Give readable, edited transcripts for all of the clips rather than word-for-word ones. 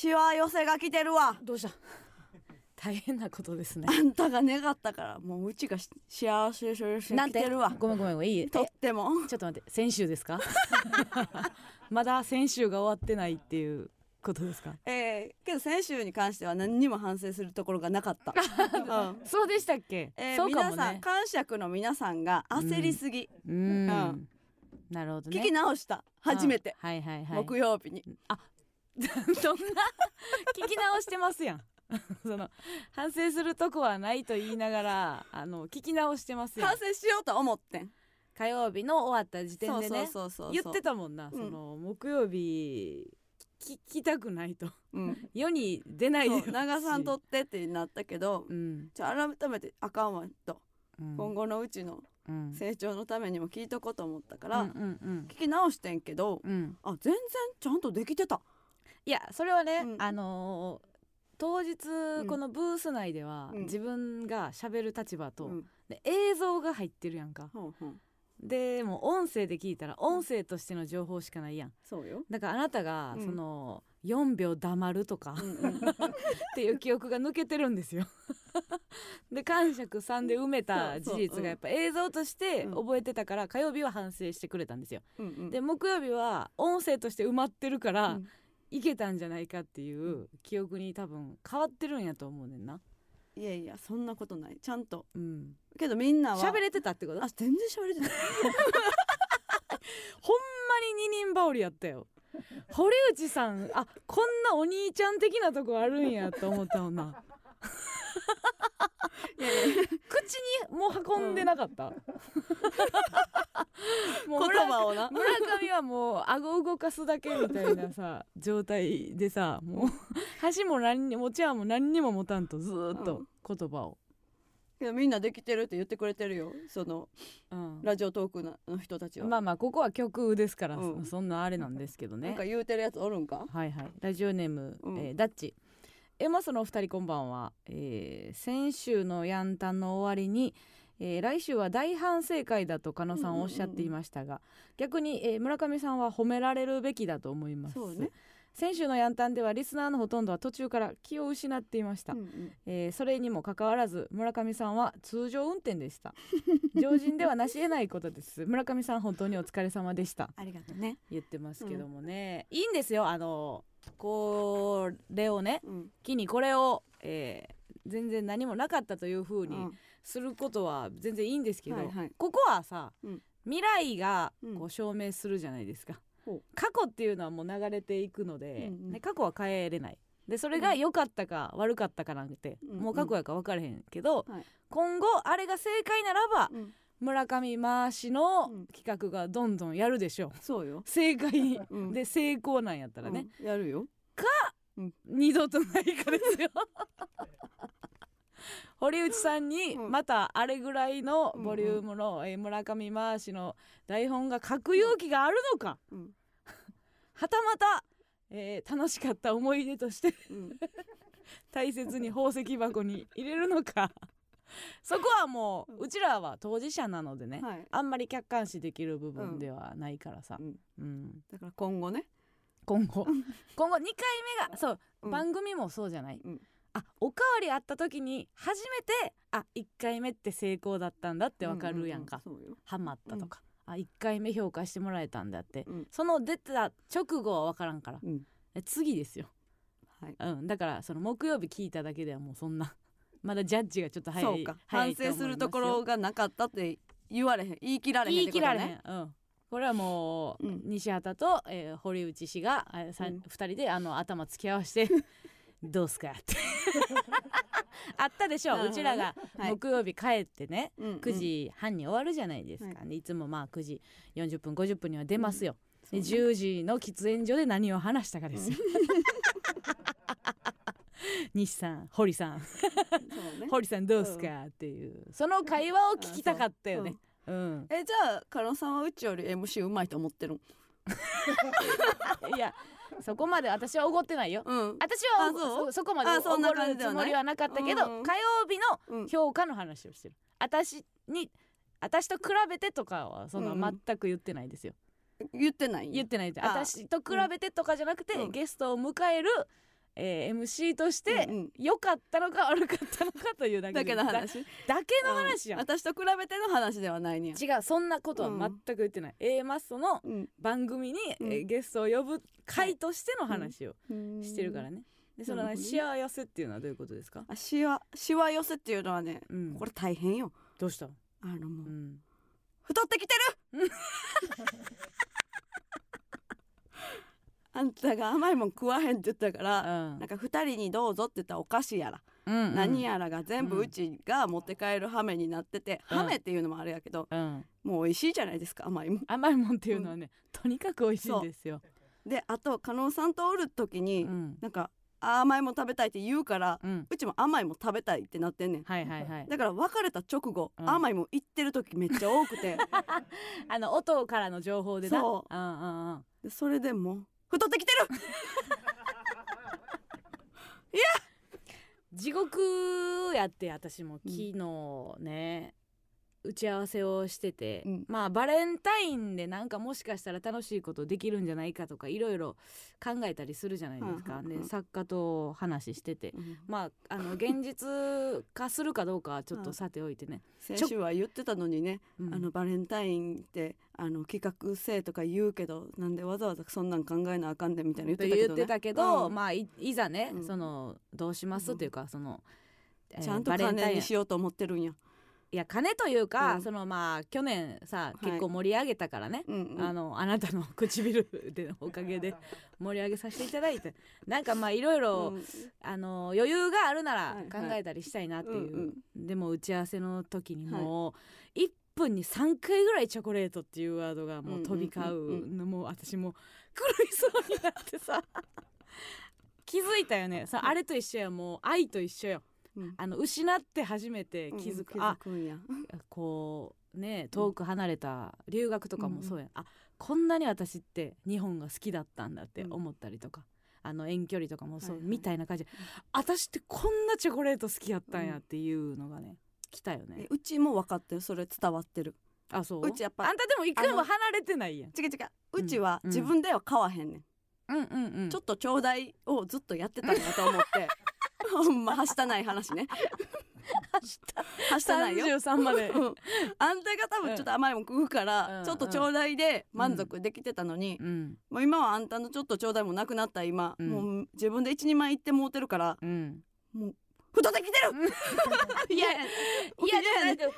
しわ寄せが来てるわ。どうした？大変なことですね。あんたが願ったからもううちが幸せでし来てるわ。ごめんごめんごめん。いいとってもちょっと待って、先週ですか？まだ先週が終わってないっていうことですか？けど先週に関しては何にも反省するところがなかった、うん、そうでしたっけ？そうかもね。皆さん、感触の皆さんが焦りすぎ、うん、なるほどね。聞き直した初めて、はいはいはい、木曜日にあどんな聞き直してますやん。その反省するとこはないと言いながら聞き直してますよ。反省しようと思ってん火曜日の終わった時点でね。そうそうそうそう言ってたもんな、うん、その木曜日聞きたくないと、うん、世に出ないで長さんとってってなったけど、うん、改めてあかんわと、うん、今後のうちの成長のためにも聞いとこうと思ったから、うんうんうん、聞き直してんけど、うん、あ全然ちゃんとできてた。いやそれはね、うん、当日このブース内では自分が喋る立場と、うん、で映像が入ってるやんか、うんうん、でもう音声で聞いたら音声としての情報しかないやん。そうよ。だからあなたがその4秒黙るとか、うん、っていう記憶が抜けてるんですよ。で感触3で埋めた事実がやっぱ映像として覚えてたから火曜日は反省してくれたんですよ、うんうん、で木曜日は音声として埋まってるから、うんいけたんじゃないかっていう記憶に多分変わってるんやと思うねんな。いやいやそんなことないちゃんと、うん、けどみんなは喋れてたってこと。あ全然喋れてない。ほんまに二人羽織やったよ。堀内さんあこんなお兄ちゃん的なとこあるんやと思ったもんな。いやいや口にもう運んでなかった、うん、もう言葉をな村上はもう顎動かすだけみたいなさ状態でさもう箸も何にもチェアも何にも持たんとずっと言葉を、うん、いやみんなできてるって言ってくれてるよその、うん、ラジオトークの人たちは。まあまあここは曲ですから、うん、そんなあれなんですけどね。なんか言うてるやつおるんか。はいはい。ラジオネーム、うんダッチエマスのお二人こんばんは、先週のヤンタンの終わりに、来週は大反省会だと加野さんおっしゃっていましたが、うんうんうん、逆に、村上さんは褒められるべきだと思います。そうね。先週のヤンタンではリスナーのほとんどは途中から気を失っていました、うんうんそれにもかかわらず村上さんは通常運転でした。常人ではなし得ないことです。村上さん本当にお疲れ様でした。ありがとうね言ってますけどもね、うん、いいんですよ。これをね、うん、木にこれを、全然何もなかったという風にすることは全然いいんですけど、はいはい、ここはさ、うん、未来がこう証明するじゃないですか、うん、過去っていうのはもう流れていくので、うんうんね、過去は変えれないでそれが良かったか悪かったかなんて、うん、もう過去やから分からへんけど、うんうん、今後あれが正解ならば、うん村上回しの企画がどんどんやるでしょう。そうよ正解で成功なんやったらね、うん、やるよか、うん、二度とないかですよ。堀内さんにまたあれぐらいのボリュームの村上回しの台本が書く勇気があるのか、うんうん、はたまた、楽しかった思い出として大切に宝石箱に入れるのか。そこはもう、うん、うちらは当事者なのでね、はい、あんまり客観視できる部分ではないからさ、うんうん、だから今後ね今後2回目がそう、うん、番組もそうじゃない、うん、あおかわりあった時に初めてあ1回目って成功だったんだって分かるやんか、うんうんうん、ハマったとか、うん、あ1回目評価してもらえたんだって、うん、その出た直後は分からんから、うん、次ですよ、はいうん、だからその木曜日聞いただけではもうそんなまだジャッジがちょっと早い。そうか反省するところがなかったって言われへん言い切られへんってことね。言い切られへん、うん、これはもう、うん、西畑と、堀内氏が2、うん、人で頭突き合わせてどうすかってあったでしょう、ね、うちらが木曜日帰ってね、はい、9時半に終わるじゃないですか、うんうん、いつもまあ9時40分50分には出ますよ、うん、で10時の喫煙所で何を話したかですよ、うん西さん堀さんそう、ね、堀さんどうすか、うん、っていうその会話を聞きたかったよね、うんうん、じゃあ加納さんはうちより MC うまいと思ってるんいやそこまで私はおごってないよ、うん、私は そこまでおごるつもりはなかったけど、うん、火曜日の評価の話をしてる、うん、私と比べてとかはその全く言ってないですよ、うん、言ってない私と比べてとかじゃなくて、うん、ゲストを迎える MC として良かったのか悪かったのかというだけの話やん。私と比べての話ではないねや。違う、そんなことは全く言ってない。Aマッソの番組にゲストを呼ぶ回としての話をしてるからね。でそのしわ寄せっていうのはどういうことですか？しわ寄せっていうのはね、これ大変よ。どうしたの？太ってきてるあんたが甘いもん食わへんって言ったから、なんか2人にどうぞって言ったらお菓子やら、何やらが全部うちが持って帰るハメになってて、ハメっていうのもあれやけど、もう美味しいじゃないですか、甘いもん。甘いもんっていうのはね、とにかく美味しいんですよ。であと加納さんとおる時に、なんか甘いもん食べたいって言うから、うちも甘いもん食べたいってなってんねん。だから別れた直後、甘いもん行ってる時めっちゃ多くてあの音からの情報でな。そう、でそれでも太ってきてるいや地獄やって。私も昨日ね、打ち合わせをしてて、まあバレンタインでなんかもしかしたら楽しいことできるんじゃないかとかいろいろ考えたりするじゃないですか。で作家と話してて、まあ現実化するかどうかはちょっとさておいてね。先週は言ってたのにね、バレンタインって企画性とか言うけどなんでわざわざそんなん考えなあかんでみたいな言ってたけど、まあ いざね、そのどうしますというか、そのちゃんと金にしようと思ってるんや。いや金というか、そのまあ去年さ結構盛り上げたからね、あなたの唇でのおかげで盛り上げさせていただいてなんかまあいろいろ余裕があるなら考えたりしたいなっていう、でも打ち合わせの時にもう1分に3回ぐらいチョコレートっていうワードがもう飛び交うのも私も狂いそうになってさ気づいたよね。さあれと一緒や、もう愛と一緒よ。失って初めて気づく、こうね遠く離れた留学とかもそうや、こんなに私って日本が好きだったんだって思ったりとか、遠距離とかもそう、みたいな感じで私ってこんなチョコレート好きやったんやっていうのがね来たよね。うちも分かってる、それ伝わってる。あ、そう、うちやっぱあんたでも一回も離れてないやん。違う違う、うちは自分では買わへんねん。ちょっとちょうだいをずっとやってたんだと思ってほんまはしたない話ねはしたないよ33まであんたが多分ちょっと甘いもん食うからちょっとちょうだいで満足できてたのに、もう今はあんたのちょっとちょうだいもなくなった今、もう自分で1、2枚いってもうてるから、もう太ってきてるいやいや太っ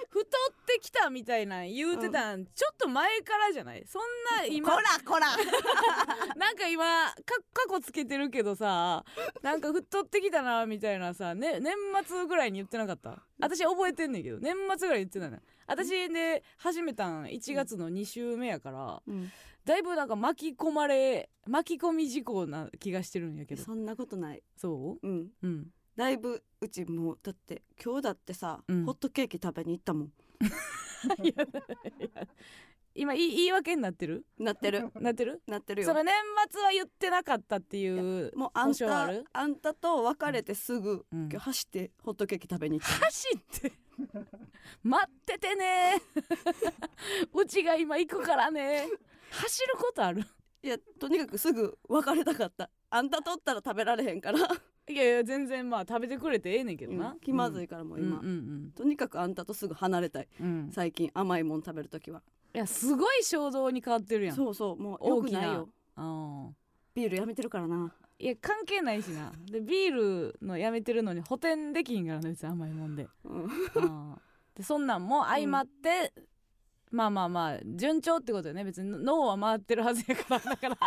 てきたみたいな言うてたんちょっと前からじゃない？そんな今こらなんか今過去つけてるけどさ、なんか太ってきたなみたいなさ、ね、年末ぐらいに言ってなかった？私覚えてんねんけど年末ぐらい言ってないな。私で始めたん1月の2週目やから、だいぶなんか巻き込み事故な気がしてるんやけど。そんなことない。そう？だいぶうちもうだって今日だってさ、ホットケーキ食べに行ったもん今言い訳になってる？なってるよ。その年末は言ってなかったっていうもうあんたと別れてすぐ、今日走ってホットケーキ食べに行った。走って待っててねうちが今行くからね走ることある？いやとにかくすぐ別れたかった。あんたとったら食べられへんからいやいや全然まあ食べてくれてええねんけどな、気まずいからもう今とにかくあんたとすぐ離れたい、最近甘いもん食べるときは。いやすごい衝動に変わってるやん。そうそう、もうよくないよ。ビールやめてるからな。いや関係ないしな。でビールのやめてるのに補填できんからな別に甘いもんで、でそんなんも相まって、まあまあまあ順調ってことよね。別に脳は回ってるはずやから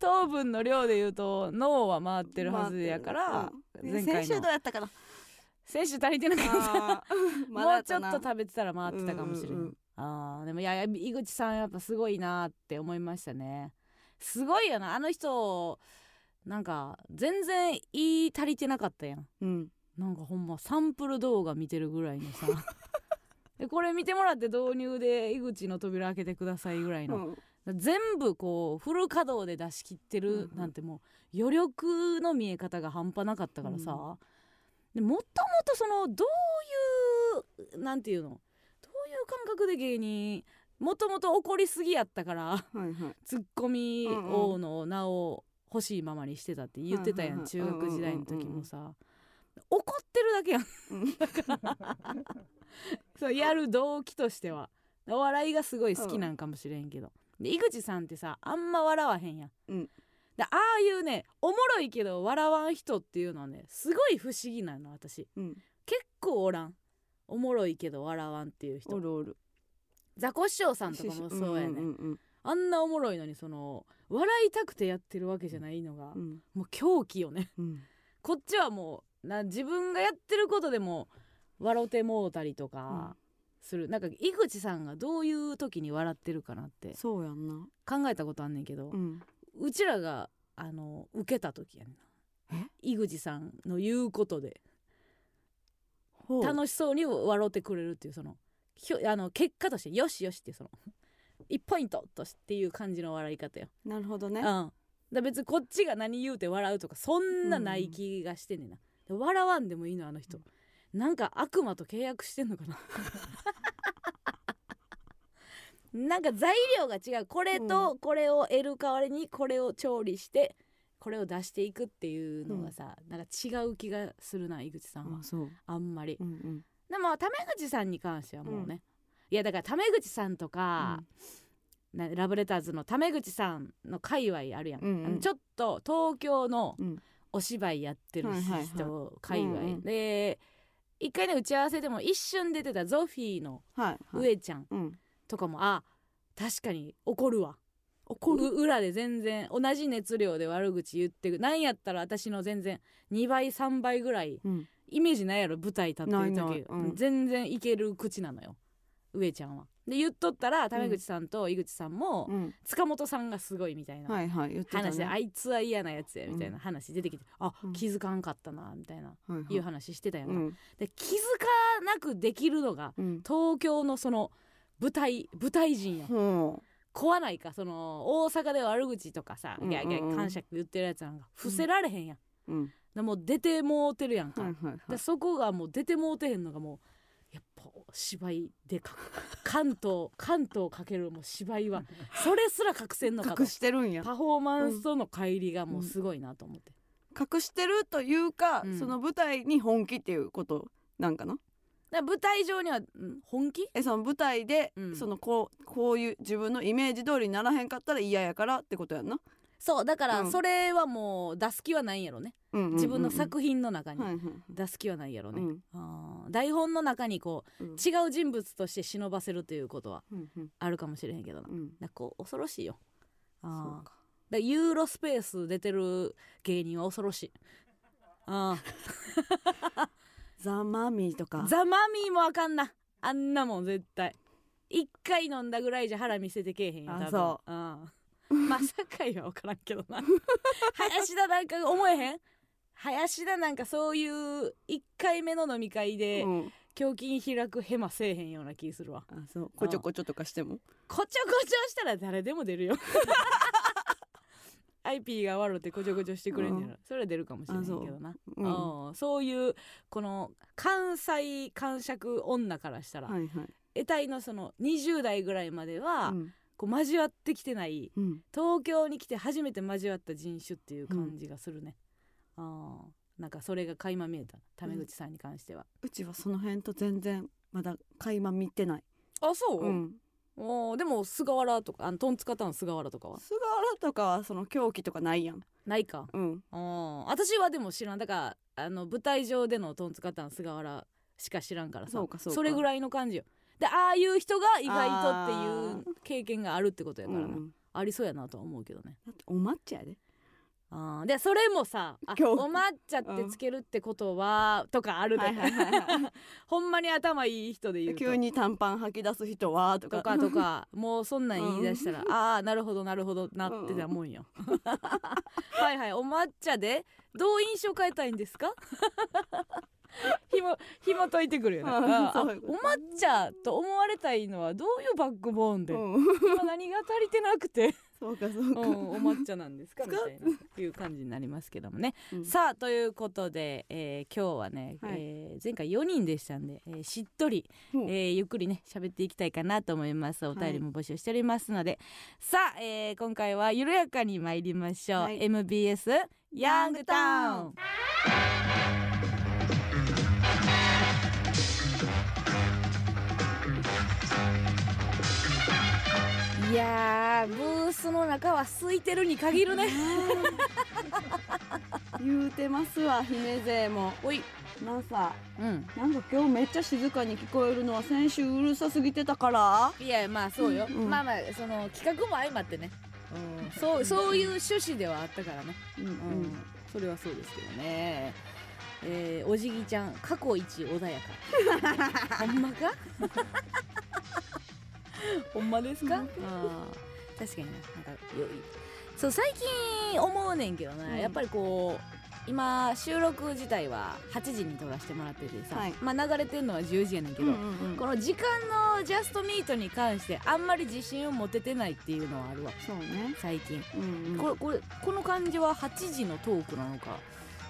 糖分の量で言うと脳は回ってるはずやから。先週どうやったかな？先週足りてなかったもうちょっと食べてたら回ってたかもしれない。でもいや井口さんやっぱすごいなって思いましたね。すごいよなあの人。なんか全然言い足りてなかったやん、なんかほんまサンプル動画見てるぐらいのさでこれ見てもらって導入で井口の扉開けてくださいぐらいの、全部こうフル稼働で出し切ってるなんて、もう余力の見え方が半端なかったからさ、でもともとそのどういうなんていうの、どういう感覚で芸人もともと怒りすぎやったから、ツッコミ王の名を欲しいままにしてたって言ってたやん、中学時代の時もさ、怒ってるだけやんそうやる動機としてはお笑いがすごい好きなんかもしれんけど、で井口さんってさあんま笑わへんやん、でああいうねおもろいけど笑わん人っていうのはねすごい不思議なの私、結構おらん、おもろいけど笑わんっていう人。おるおる。ザコシショウさんとかもそうやね、あんなおもろいのにその笑いたくてやってるわけじゃないのが、もう狂気よね、こっちはもう自分がやってることでも笑うてもうたりとかする、なんか井口さんがどういう時に笑ってるかなってそうやんな考えたことあんねんけど、うちらが受けた時やねんな、井口さんの言うことで楽しそうに笑ってくれるっていうその結果としてよしよしっていうその1ポイントとしてっていう感じの笑い方よ。なるほどね、だ別にこっちが何言うて笑うとかそんなない気がしてんねんな、笑わんでもいいのあの人、なんか悪魔と契約してんのかななんか材料が違う、これとこれを得る代わりにこれを調理してこれを出していくっていうのがさ、なんか違う気がするな井口さんは、そうあんまり、でもタメ口さんに関してはもうね、いやだからタメ口さんとか、ラブレターズのタメ口さんの界隈あるやん、ちょっと東京のお芝居やってる人界隈で一回ね打ち合わせでも一瞬出てたゾフィーの上ちゃんとかも、確かに怒るわ、裏で全然同じ熱量で悪口言ってく、なんやったら私の全然2倍3倍ぐらい、イメージないやろ舞台立ってる時、全然いける口なのよ上ちゃんは。で言っとったらタメ口さんと井口さんも、塚本さんがすごいみたいな話で、あいつは嫌なやつやみたいな話出てきて、あ、気づかんかったなみたいな、いう話してたよな、で気づかなくできるのが、東京のその舞台人や、怖ないか、その大阪で悪口とかさ、ギャギャ感触言ってるやつなんか伏せられへんやん、もう出てもうてるやんか、でそこがもう出てもうてへんのがもうやっぱ芝居でか関東かけるもう芝居はそれすら隠せんのかと、隠してるんや、パフォーマンスとの乖離がもうすごいなと思って、隠してるというか、その舞台に本気っていうことなんかな、舞台上には本気、その舞台で、そのこういう自分のイメージ通りにならへんかったら嫌やからってことやんな。そうだからそれはもう出す気はないんやろね、自分の作品の中に出す気はないやろね、台本の中にこう、違う人物として忍ばせるということはあるかもしれへんけどな、だこう恐ろしいよ、そうか、だユーロスペース出てる芸人は恐ろしいザ・マミーとか、ザ・マミーもあかんな、あんなもん絶対一回飲んだぐらいじゃ腹見せてけえへんよ多分。そう、まさかいは分からんけどな林田なんか思えへん、林田なんかそういう1回目の飲み会で胸筋開くヘマせえへんような気するわ。あ、そう、こちょこちょとかしてもこちょこちょしたら誰でも出るよIP が笑ってこちょこちょしてくれんじゃない、それは出るかもしれないけどな、そういうこの関西感触女からしたら、得体のその20代ぐらいまでは、こう交わってきてない、東京に来て初めて交わった人種っていう感じがするね、なんかそれが垣間見えたタメ口さんに関しては、うちはその辺と全然まだ垣間見てない。あ、そう、でも菅原とかトンツカタン菅原とかは、その狂気とかないやん。ないか、私はでも知らん、だから舞台上でのトンツカタン菅原しか知らんからさ。そうかそうか、それぐらいの感じよ。でああいう人が意外とっていう経験があるってことやからな、ありそうやなとは思うけどね。だってお抹茶やで。あでそれもさ、あお抹茶ってつけるってことは、とかあるで、ほんまに頭いい人で言うと急に短パン吐き出す人はとかもうそんなん言い出したら、ああなるほどなるほどなってたもんよはいはい、お抹茶でどう印象変えたいんですかひも解いてくるよね。お抹茶と思われたいのはどういうバックボーンで、今何が足りてなくてそうかそうか、お抹茶なんですかみたいないう感じになりますけどもね、うん、さあということで、今日はね、はい、前回4人でしたんで、しっとり、ゆっくりね喋っていきたいかなと思います。お便りも募集しておりますので、はい、さあ、今回は緩やかに参りましょう、はい、MBS ヤングタウン。いやー、ブースの中は空いてるに限るね言うてますわ、姫勢も。おいなんか、うん、なんか今日めっちゃ静かに聞こえるのは先週うるさすぎてたから。いやまあそうよ、うん、まあまあその企画も相まってね、うん、そういう趣旨ではあったからね、うんうんうん、それはそうですけどね。おじぎちゃん過去一穏やかほんまかほんまですかあ確かに なんかよいそう最近思うねんけどな、うん、やっぱりこう今収録自体は8時に撮らせてもらっててさ、はい、まあ流れてんのは10時やねんけど、うんうんうん、この時間のジャストミートに関してあんまり自信を持ててないっていうのはあるわ。そうね最近、うんうん、この感じは8時のトークなのか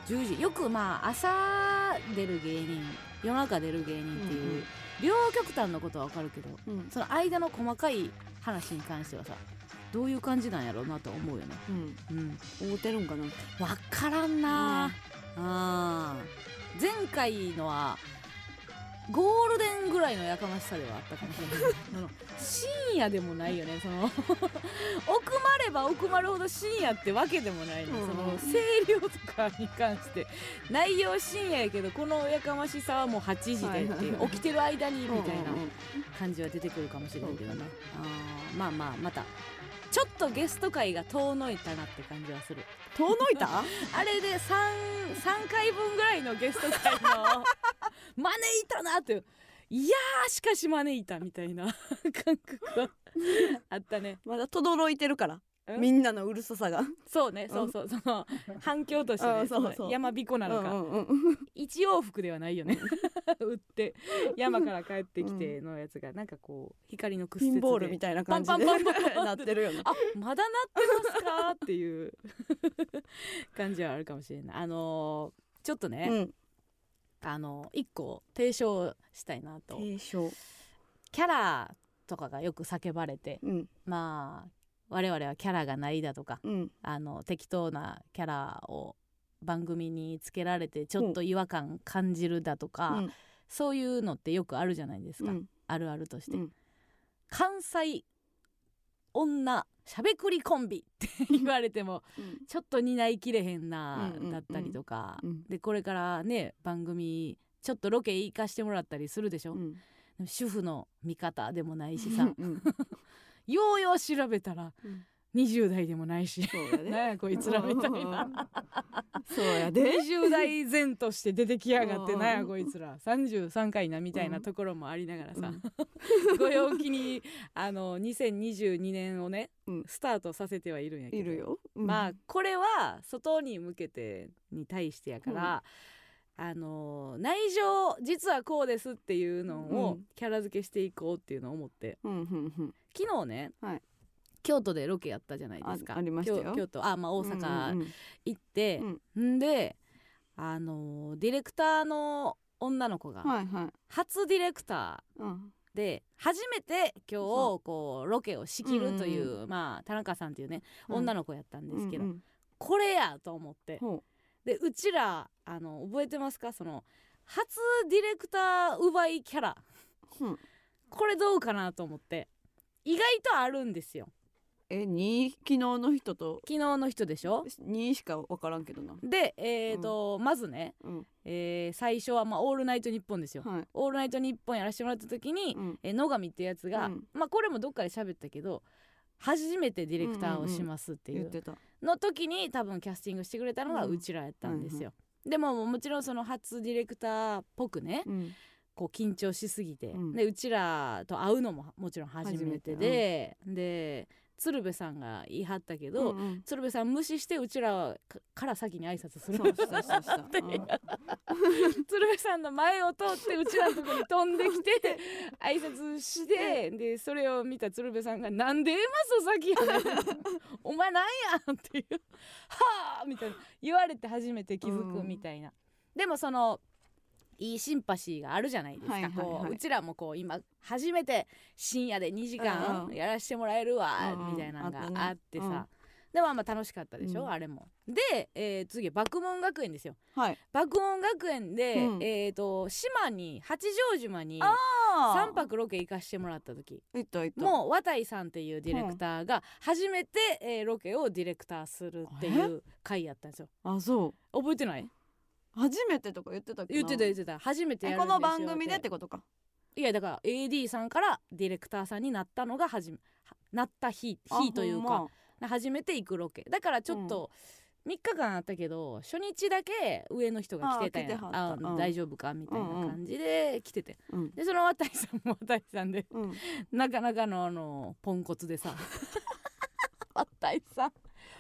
10時、よくまあ朝出る芸人夜中出る芸人っていう、うんうん、両極端のことは分かるけど、うん、その間の細かい話に関してはさどういう感じなんやろうなと思うよね。うんうん、合うてるんかな分からんな、うん、あ前回のはゴールデンぐらいのやかましさではあったかもしれない深夜でもないよねその奥まれば奥まるほど深夜ってわけでもないね、うん、その声量とかに関して内容深夜やけどこのやかましさはもう8時でって起きてる間にみたいな感じは出てくるかもしれないけどね。あまあまあまたちょっとゲスト会が遠のいたなって感じはする。遠のいたあれで 3回分ぐらいのゲスト会の招いたなっていう、いやーしかし招いたみたいな感覚はあったね。まだ轟いてるからみんなのうるささがそうね、そうそう、その反響として、ね、そう山彦なのか、うんうん、一往復ではないよね打って山から帰ってきてのやつがなんかこう光の屈折でピンボールみたいな感じでなってるよねあ、まだなってますかっていう感じはあるかもしれない。ちょっとね、うん、一個提唱したいなと。提唱キャラとかがよく叫ばれて、うん、まあ我々はキャラがないだとか、うん、適当なキャラを番組につけられてちょっと違和感感じるだとか、うん、そういうのってよくあるじゃないですか、うん、あるあるとして、うん、関西女しゃべくりコンビって言われてもちょっと担いきれへんなだったりとか、うんうんうんうん、でこれからね番組ちょっとロケ行かしてもらったりするでしょ、うん、でも主婦の味方でもないしさ、うんうんようよう調べたら、うん、20代でもないしそうや、ね、こいつらみたいなそうやで20代前として出てきやがってなやこいつら33回なみたいなところもありながらさ、うん、ご陽気に2022年をね、うん、スタートさせてはいるんやけどいるよ、うん、まあこれは外に向けてに対してやから、うん、内情実はこうですっていうのをキャラ付けしていこうっていうのを思って、うんうんうん、昨日ね、はい、京都でロケやったじゃないですか。 ありましたよ京都まあ、大阪行って、うんうんうん、んでディレクターの女の子が、はいはい、初ディレクターで、うん、初めて今日こうロケを仕切るという、うんうんまあ、田中さんっていうね女の子やったんですけど、うんうん、これやと思って、うん、でうちら覚えてますかその初ディレクター奪いキャラ、うん、これどうかなと思って意外とあるんですよ。昨日の人と昨日の人でしょ2しか分からんけどな。でうん、まずね、うん最初は、まあ、オールナイトニッポンですよ、はい、オールナイトニッポンやらせてもらった時に、うん野上ってやつが、うんまあ、これもどっかで喋ったけど初めてディレクターをしますっていうの時に多分キャスティングしてくれたのがうちらやったんですよ、うんうんうん、でももちろんその初ディレクターっぽくね、うんこう緊張しすぎて、うん、でうちらと会うのももちろん初めてで、うん、で鶴瓶さんが言い張ったけど、うんうん、鶴瓶さん無視してうちらから先に挨拶するって、うん、鶴瓶さんの前を通ってうちらのとこに飛んできて挨拶してでそれを見た鶴瓶さんがなんで今そ先やねんお前なんやんっていうはぁみたいな言われて初めて気づくみたいな、うん、でもそのいいシンパシーがあるじゃないですか、はいはいはい、こううちらもこう今初めて深夜で2時間やらしてもらえるわみたいなのがあってさ、うん、でもまあ楽しかったでしょ、うん、あれもで、次爆問学園ですよ、はい、爆問学園で、うん、島に八丈島に3泊ロケ行かしてもらった時もう綿井さんっていうディレクターが初めて、ロケをディレクターするっていう回やったんですよ。あ、そう覚えてない初めてとか言ってたっけな。言ってた初めてやるんですよこの番組でってことか。いやだから AD さんからディレクターさんになったのがなった日というか、ま、初めて行くロケだからちょっと3日間あったけど、うん、初日だけ上の人が来てたやんうん、大丈夫かみたいな感じで来てて、うん、でその渡井さんも渡井さんで、うん、なかなかのポンコツでさ渡井さん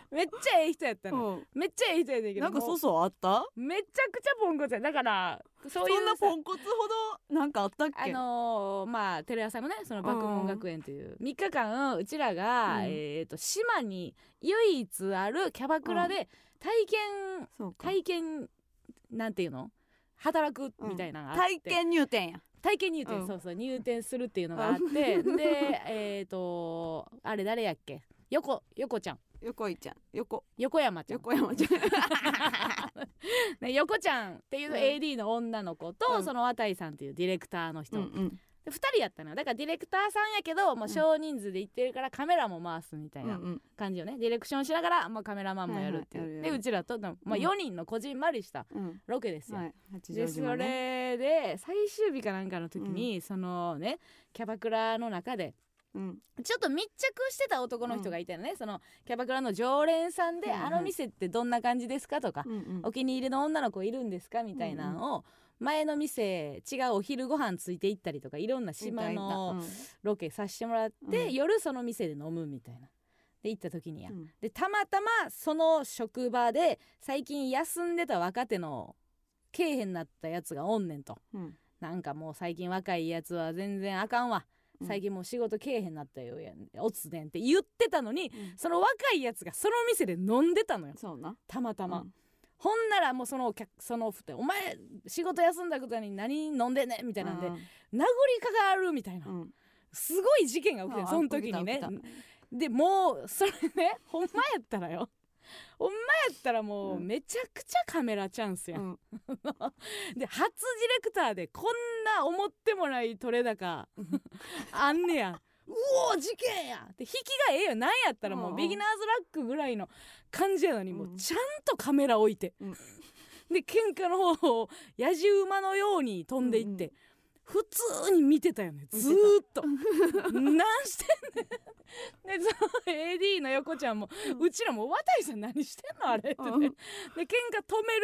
めっちゃええ人やったの、うん、めっちゃええ人やったけどなんか粗相あっためちゃくちゃポンコツやだからそんなポンコツほどなんかあったっけまあテレ朝のねその爆問学園という、うん、3日間うちらが、うん、島に唯一あるキャバクラで体験なんていうの働くみたいなのがあって、うん、体験入店、うん、そう入店するっていうのがあって、うん、であれ誰やっけ横山ちゃんね、横ちゃんっていう AD の女の子と、うん、その綿井さんっていうディレクターの人、うんうん、で2人やったのよ。だからディレクターさんやけど、まあ、少人数で行ってるからカメラも回すみたいな感じよね、うんうん、ディレクションしながら、まあ、カメラマンもやるっていう、はいはい、でうちらと、まあ、4人のこじんまりしたロケですよ、うんはいね、でそれで最終日かなんかの時に、うん、そのねキャバクラの中でうん、ちょっと密着してた男の人がいたよね、うん、そのキャバクラの常連さんで、うんうん、あの店ってどんな感じですかとか、うんうん、お気に入りの女の子いるんですかみたいなのを、うん、前の店違うお昼ご飯ついていったりとかいろんな島のロケさせてもらって、うん、夜その店で飲むみたいなで行った時にや、うん、でたまたまその職場で最近休んでた若手のけえへんなったやつがおんねんと、うん、なんかもう最近若いやつは全然あかんわ最近もう仕事けえへんなったよやんおつねんって言ってたのに、うん、その若いやつがその店で飲んでたのよそうなたまたま、うん、ほんならもうそのふてお前仕事休んだことに何飲んでんねみたいなんで、うん、殴りかかるみたいな、うん、すごい事件が起きてるその時にねでもうそれねほんまやったらよほんまやったらもうめちゃくちゃカメラチャンスやん、うん、で初ディレクターでこんな思ってもない撮れ高あんねやうお事件やで引きがええよなんやったらもうビギナーズラックぐらいの感じやのにもうちゃんとカメラ置いて、うん、で喧嘩の方をやじ馬のように飛んでいって、うん普通に見てたよねずーっと何してんねんでその AD の横ちゃんも、うん、うちらも渡井さん何してんのあれってね、うん、で喧嘩止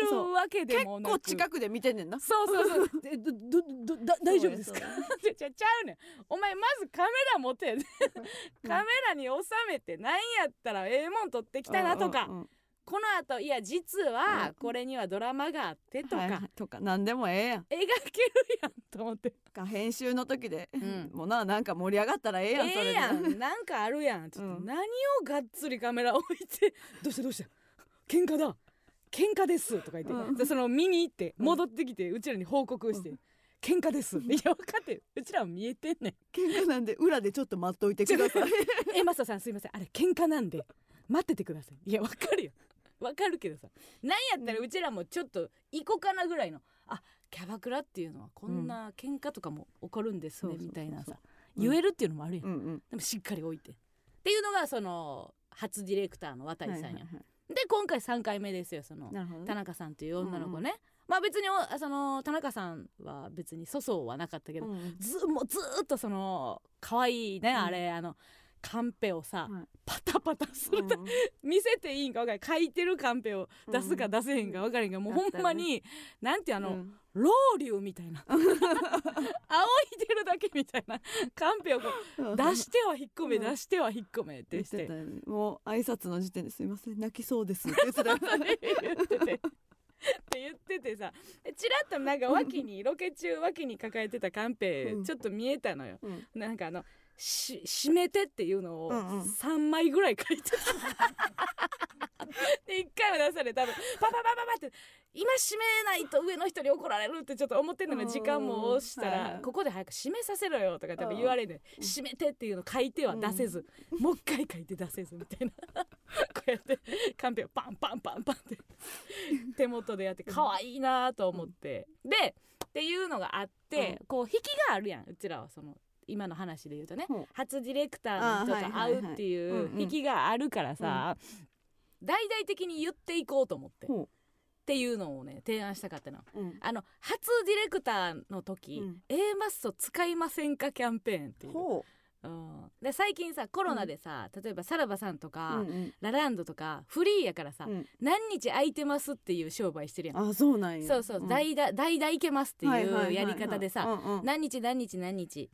めるわけでもなく結構近くで見てんねんなそうで大丈夫ですかちゃうねんお前まずカメラ持てカメラに収めて何やったらええもん撮ってきたなとか、うんうんうんこの後いや実はこれにはドラマがあってとか、はい、とか何でもええやん描けるやんと思って編集の時で、うん、もうなんか盛り上がったらええやんそれでなんかあるやんちょっと何をがっつりカメラ置いてどうした喧嘩ですとか言って、うん、その見に行って戻ってきてうちらに報告して、うん喧嘩ですいや分かってるうちらは見えてんねん喧嘩なんで裏でちょっと待っといてくださいマスターさんすいませんあれ喧嘩なんで待っててくださいいや分かるよわかるけどさなんやったらうちらもちょっと行こうかなぐらいのあキャバクラっていうのはこんな喧嘩とかも起こるんですね、うん、みたいなさ言えるっていうのもあるやん、うんうん、でもしっかり置いてっていうのがその初ディレクターの渡井さんや、はいはいはい、で今回3回目ですよその、ね、田中さんっていう女の子ね、うん、まあ別にその田中さんは別に粗相はなかったけど、うん、もうずっとその可愛いね、うん、あれカンペをさ、はい、パタパタする、うん、見せていいんか分からん、書いてるカンペを出すか出せへんか分からんけど、うん、もうほんまに、ね、なんてあの、うん、ロウリュウみたいな仰いでるだけみたいなカンペをこう出しては引っ込め、うん、出しては引っ込めってして、もう挨拶の時点ですいません泣きそうですって言っててって言っててさ、チラッとなんか脇にロケ中脇に抱えてたカンペちょっと見えたのよ、うん、なんかあの締めてっていうのを3枚ぐらい書いてた、うん、うん、で1回は出された、パパパパパって今締めないと上の人に怒られるってちょっと思ってんのに時間も押したら、ここで早く締めさせろよとかって言われる、うん、締めてっていうの書いては出せず、うん、もう一回書いて出せずみたいなこうやってカンペをパンパンパンパンって手元でやって可愛いなと思って、うん、でっていうのがあって、うん、こう引きがあるやん、うちらはその今の話で言うとね、うん、初ディレクターの人と会うっていう引きがあるからさ、大々的に言っていこうと思って、うん、っていうのをね提案したかったの、うん、あの初ディレクターの時、うん、A マッソ使いませんかキャンペーンっていう、うん、で最近さコロナでさ、うん、例えばさらばさんとか、うんうん、ラランドとかフリーやからさ、うん、何日空いてますっていう商売してるやん。あ、そうなんや。そうそう、代々行けますっていうやり方でさ、何日何日何日、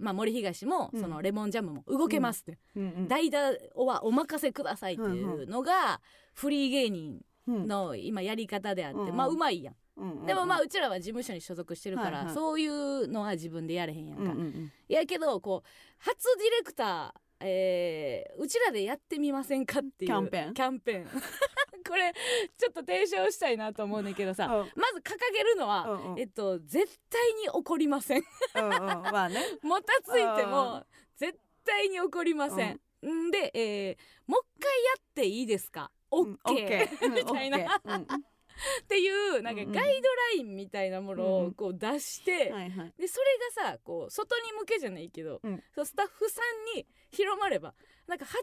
まあ、森東もそのレモンジャムも動けますって、うんうんうん、代々はお任せくださいっていうのがフリー芸人の今やり方であって、うん、まあうまいやん、うんうんうん、でもまあうちらは事務所に所属してるから、はいはい、そういうのは自分でやれへんやんか、うんうん、いやけどこう初ディレクター、うちらでやってみませんかっていうキャンペーンこれちょっと提唱したいなと思うねんけどさ、うん、まず掲げるのは、うんうん、絶対に怒りませんうん、うん、まあね、もたついても絶対に怒りません、うん、で、もう一回やっていいですか OK、うん、みたいな、うんっていうなんかガイドラインみたいなものをこう出して、うんうん、でそれがさこう外に向けじゃないけど、うん、スタッフさんに広まればなんか初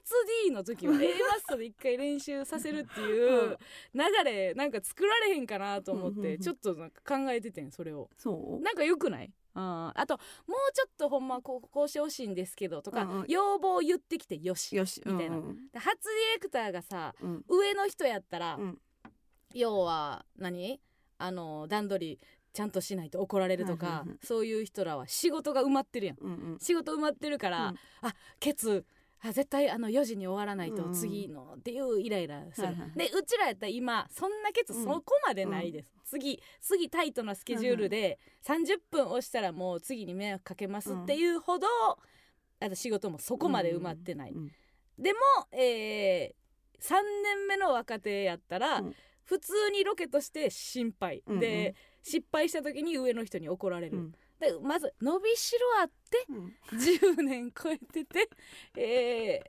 D の時は A マッソで一回練習させるっていう流れなんか作られへんかなと思ってちょっとなんか考えててん、それをそうなんか良くない？あともうちょっとほんまこうしてほしいんですけどとか、うんうん、要望言ってきてよしよしみたいな、うんうん、で初ディレクターがさ、うん、上の人やったら、うん、要は何段取りちゃんとしないと怒られるとか、はいはいはい、そういう人らは仕事が埋まってるやん、うんうん、仕事埋まってるから、うん、絶対4時に終わらないと次の、うん、っていうイライラする、はいはい、でうちらやったら今そんなケツそこまでないです、うん、次タイトなスケジュールで30分押したらもう次に迷惑かけますっていうほど、うん、あと仕事もそこまで埋まってない、うんうんうん、でも、3年目の若手やったら、うん、普通にロケとして心配、うんうん、で失敗した時に上の人に怒られる、うん、でまず伸びしろあって、うん、10年超えてて、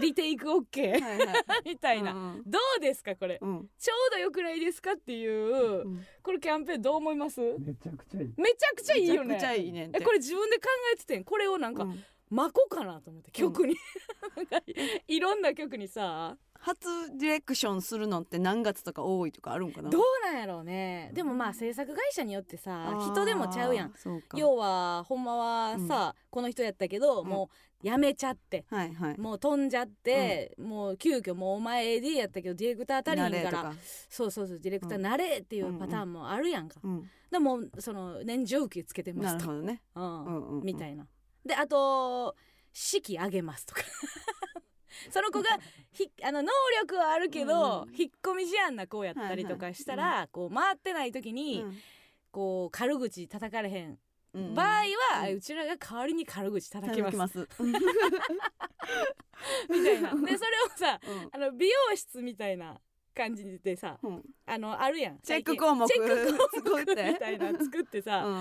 リテイク OK 、はい、みたいな、うん、どうですかこれ、うん、ちょうどよくないですかっていう、うん、これキャンペーンどう思います？めちゃくちゃいい、めちゃくちゃいいよね、めちゃくちゃいいねんて。これ自分で考えててん、これをなんか、うん、まこかなと思って曲に、うん、いろんな曲にさ初ディレクションするのって何月とか多いとかあるんかな、どうなんやろうね、うん、でもまあ制作会社によってさ人でもちゃうやん、要はほんまはさ、うん、この人やったけど、うん、もうやめちゃって、はいはい、もう飛んじゃって、うん、もう急遽もうお前 AD やったけどディレクター足りんからそうそうそうディレクターなれっていうパターンもあるやんか、うん、でもその年中給つけてました、なるほどね、うんうんうん、みたいなで、あと式上げますとかその子が能力はあるけど、うん、引っ込み思案な子やったりとかしたら、はいはい、こう回ってない時に、うん、こう軽口叩かれへん、うん、場合は、うん、うちらが代わりに軽口叩きますみたいなで、それをさ、うん、美容室みたいな感じでさ、うん、あるやんチェック項目みたいな作ってさ、うん、あ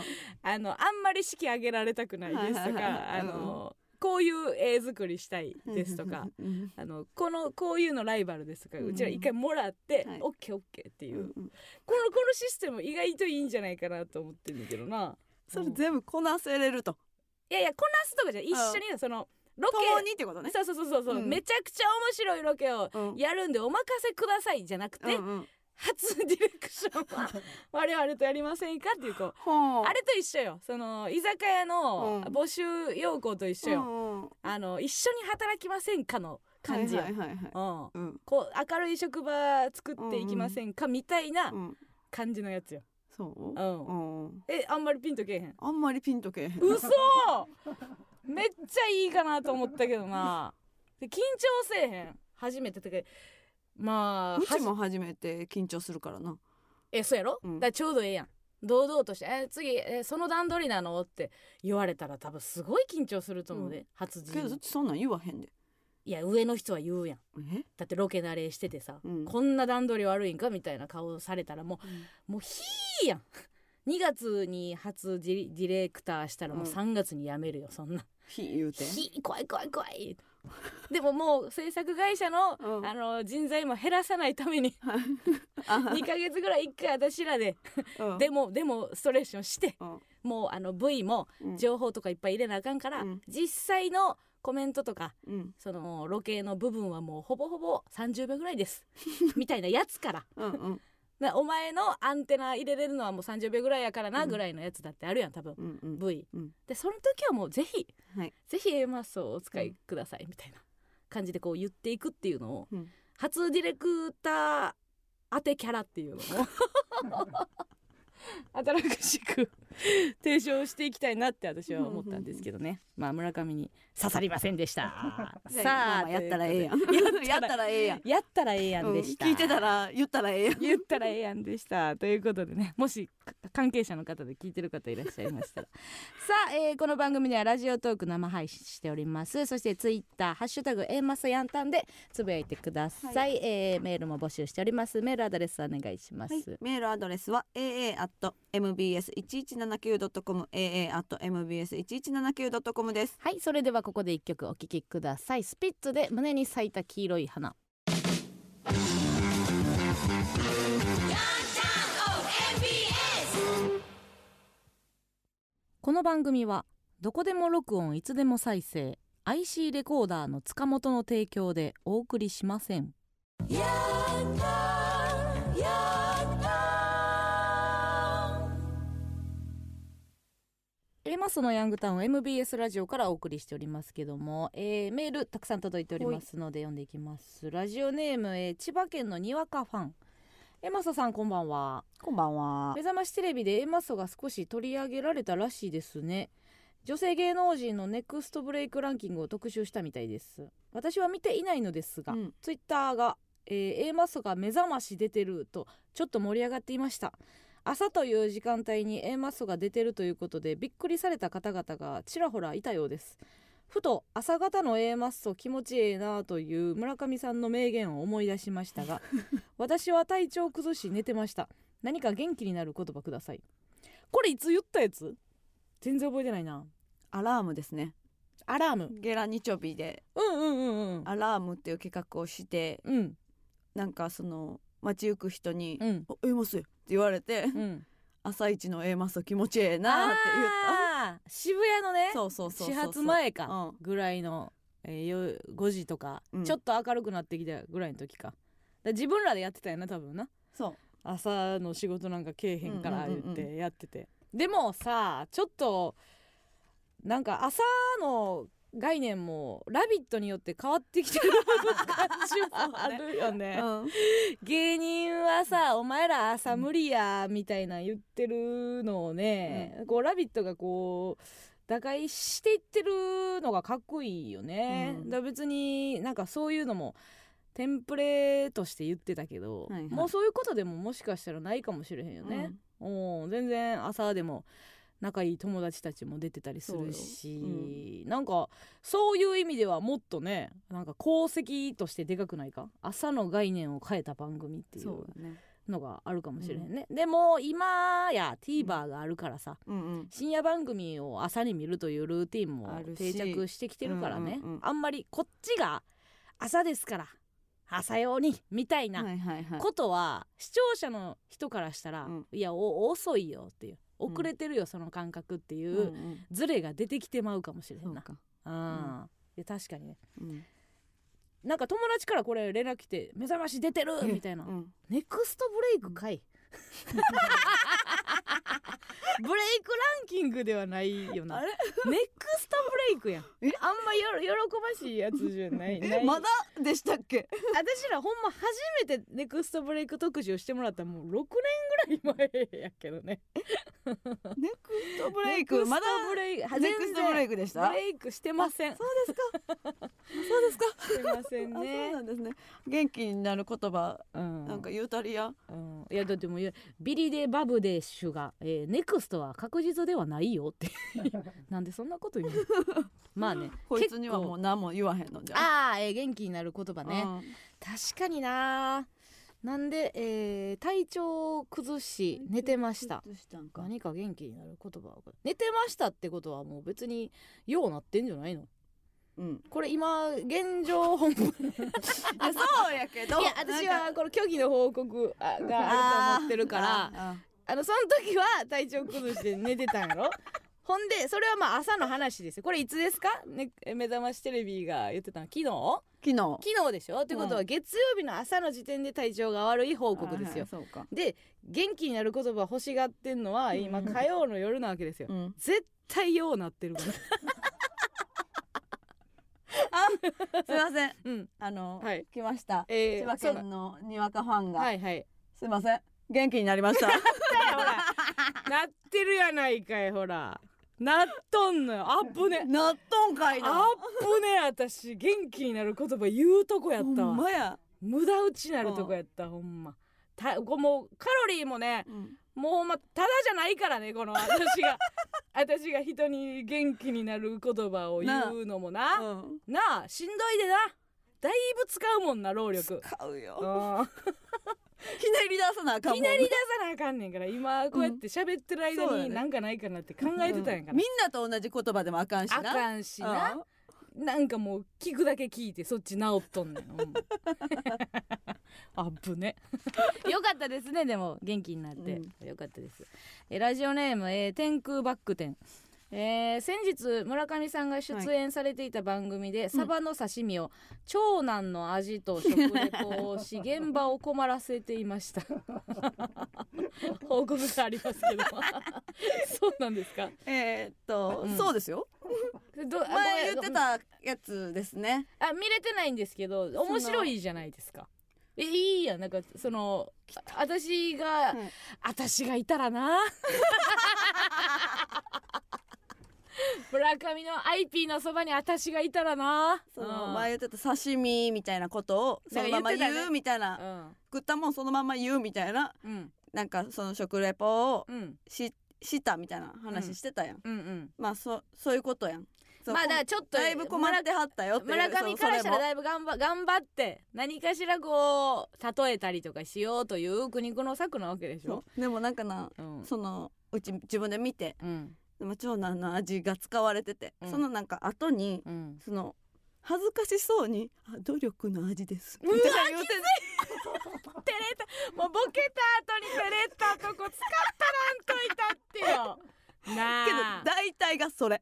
んまり式上げられたくないですとか、はいはいはい、こういう絵作りしたいですとかこういうのライバルですとか、うん、うちら一回もらって、はい、OKOK っていう、うん、このシステム意外といいんじゃないかなと思ってるんだけどな、それ全部こなせれると、いやいやこなすとかじゃ一緒にそのロケ共にってことね、そうそうそうそう、うん、めちゃくちゃ面白いロケをやるんでお任せくださいじゃなくて、うんうん、初初ディレクションは我々とやりませんかっていうこう、はあ、あれと一緒よ、その居酒屋の募集要項と一緒よ、うん、あの一緒に働きませんかの感じや、明るい職場作っていきませんかみたいな感じのやつよ。そう、うんうん、あんまりピンとけえへん。あんまりピンとけえへん。うそめっちゃいいかなと思ったけどな。で緊張せえへん、初めてとか。まあうちも初めて緊張するからな。そうやろ、うん、だからちょうどええやん、堂々として次その段取りなのって言われたら多分すごい緊張すると思うで、うん、初時に。けどそんなん言わへんで。いや上の人は言うやん。だってロケ慣れしててさ、うん、こんな段取り悪いんかみたいな顔されたらもう、うん、もうヒーやん。2月に初ディレクターしたらもう3月に辞めるよ、うん、そんなヒー言うて。ヒー怖い怖い怖い。でももう制作会社 の,、うん、あの人材も減らさないために2ヶ月ぐらい1回私らででもストレーションして、うん、もうあの V も情報とかいっぱい入れなあかんから、うん、実際のコメントとか、うん、そのロケの部分はもうほぼほぼ30秒ぐらいですみたいなやつからうん、うん、だお前のアンテナ入れれるのはもう30秒ぐらいやからなぐらいのやつだってあるやん多分、うんうん、V、うん、でその時はもうぜひ、はい、ぜひ AMAS をお使いくださいみたいな感じでこう言っていくっていうのを、うん、初ディレクター当てキャラっていうのを新しく提唱していきたいなって私は思ったんですけどね、まあ村上に刺さりませんでしたさあやったらええやんやったらええやんやったらええやんでした、聞いてたら言ったらええやん言ったらええやんでしたということでね、もし関係者の方で聞いてる方いらっしゃいましたらさあ、この番組ではラジオトーク生配信しております。そしてツイッターハッシュタグ AMAS やんたんでつぶやいてください、はい、メールも募集しております。メールアドレスお願いします、はい、メールアドレスは aa@mbs1179.com aa@mbs1179.com です。はい、それではここで一曲お聴きください。スピッツで胸に咲いた黄色い花。この番組はどこでも録音いつでも再生 IC レコーダーの塚本の提供でお送りしません。AMASのヤングタウン MBS ラジオからお送りしておりますけども、メールたくさん届いておりますので読んでいきます。ラジオネーム、千葉県のにわかファンAMASさん、こんばんは。こんばんは。目覚ましテレビでAMASが少し取り上げられたらしいですね。女性芸能人のネクストブレイクランキングを特集したみたいです。私は見ていないのですが、うん、ツイッターが、AMASが目覚まし出てるとちょっと盛り上がっていました。朝という時間帯に AMAS が出てるということでびっくりされた方々がちらほらいたようです。ふと朝方の AMAS 気持ちええなという村上さんの名言を思い出しましたが私は体調崩し寝てました。何か元気になる言葉ください。これいつ言ったやつ全然覚えてないな。アラームですね。アラームゲラニチョビで、うんうんうんうん、アラームっていう企画をして、うん、なんかその街行く人に、うん、AMAS って言われて、うん、朝一のAMAS気持ちええなって言った。渋谷のね、そう始発前かぐらいの、5時とか、うん、ちょっと明るくなってきたぐらいの時 だ自分らでやってたよな多分な。そう朝の仕事なんかけえへんから言ってやってて、うんうんうんうん、でもさちょっとなんか朝の概念もラビットによって変わってきてる感じもあるよね、うん、芸人はさお前ら朝無理やみたいな言ってるのをね、うん、こうラビットがこう打開していってるのがかっこいいよね、うん、だ別になんかそういうのもテンプレとして言ってたけど、はいはい、もうそういうことでももしかしたらないかもしれへんよね、うん、全然朝でも仲いい友達たちも出てたりするし、うん、なんかそういう意味ではもっとねなんか功績としてでかくないか、朝の概念を変えた番組っていうのがあるかもしれへんね、うん、でも今や TVer があるからさ、うんうん、深夜番組を朝に見るというルーティンも定着してきてるからね、うんうんうん、あんまりこっちが朝ですから朝用にみたいなことは視聴者の人からしたら、うん、いや遅いよっていう遅れてるよその感覚っていうズレが出てきてまうかもしれんな、うんうん、いや確かにね、うん、なんか友達からこれ連絡来て目覚まし出てるみたいな、うん、ネクストブレイクかいブレイクランキングではないよなあれネクストブレイクやん。あんまよ喜ばしいやつじゃないまだでしたっけ私らほんま初めてネクストブレイク特集をしてもらったもう6年ぐらい前やけどねネクストブレイクまだネクストブレイクでした。ブレイクしてません。そうですかそうですかしてませんね。そうなんですね。元気になる言葉、うん、なんか言うたりや、うん、いやだってもうビリでバブでシュが、ネクストは確実ではないよってなんでそんなこと言うのまあねこいつにはもう何も言わへんのじゃん。あ、元気になる言葉ね、うん、確かにな。なんで、体調を崩し寝てました。何か元気になる言葉。寝てましたってことはもう別にようなってんじゃないの、うん、これ今現状本部そうやけどいや私はこの虚偽の報告があると思ってるから、その時は体調崩して寝てたんやろほんでそれはまあ朝の話ですよ。これいつですか、ね、目覚ましテレビが言ってたの昨日でしょ、うん、ってことは月曜日の朝の時点で体調が悪い報告ですよ、はい、そうか。で元気になる言葉欲しがってんのは今火曜の夜なわけですよ、うん、絶対ようなってるからあ、すいません、うん、はい、来ました、千葉県のにわかファンが、はいはい、すいません元気になりましたほらなってるやないかい。ほらなっとんのよ。あっぶねなっとんかいな。あっぶね私元気になる言葉言うとこやったわ。ほんまや無駄打ちなるとこやった、うん、ほんまもうカロリーもね、うん、もうほんまただじゃないからね。この私が人に元気になる言葉を言うのもな、うん、なあしんどいでなだいぶ使うもんな労力使うよ、うんひねり出さなあかんもん、ね、ひねり出さなあかんねんから今こうやって喋ってる間になんかないかなって考えてたんやから、うん、みんなと同じ言葉でもあかんしなあかんしな、うん、なんかもう聞くだけ聞いてそっち治っとんねんあぶねよかったですね。でも元気になって、うん、よかったです。ラジオネーム、天空バック店、先日村上さんが出演されていた番組で、はい、サバの刺身を長男の味と食レポをし現場を困らせていました報告がありますけどそうなんですか。うん、そうですよ前言ってたやつですね。あ、見れてないんですけど面白いじゃないですか。いいやなんかその私がいたらな村上の IP のそばに私がいたらな、その前言ってた刺身みたいなことをそのまま言うみたいな、うん、食ったもんそのまま言うみたいな、うん、なんかその食レポを したみたいな話してたやん、うんうんうん、まあそういうことやん。まあだからちょっとだいぶ困ってはったよって村上からしたらだいぶ頑張って何かしらこう例えたりとかしようという苦肉の策なわけでしょ。でもなんかな、うん、そのうち自分で見て、うん、でも長男の味が使われてて、うん、そのなんか後に、うん、その恥ずかしそうに努力の味ですみたいな言うて照れたもうボケた後に照れたとこ使ったらんといたってよなあけど大体がそれ、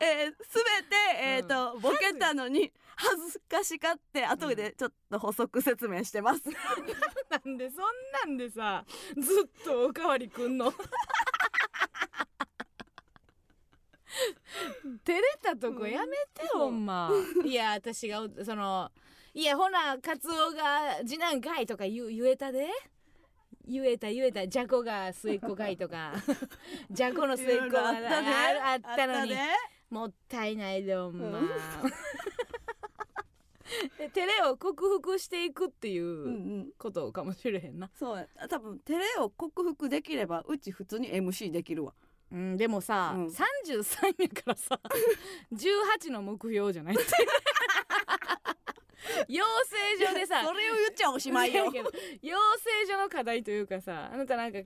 全て、うん、ボケたのに恥ずかしかって後でちょっと補足説明してます、うん、なんでそんなんでさずっとおかわりくんの照れたとこやめてよ、うん、ほんまいや私がそのいやほなカツオが次男かいとか 言えたで言えたじゃこが末っ子かいとかじゃこの末っ子があったのにもったいないでほんま、うん、照れを克服していくっていうことかもしれへんな。そう多分照れを克服できればうち普通に MC できるわ、うん、でもさ、うん、33やからさ18の目標じゃないって養成所でさそれを言っちゃおしまいよ養成所の課題というかさあなたなんか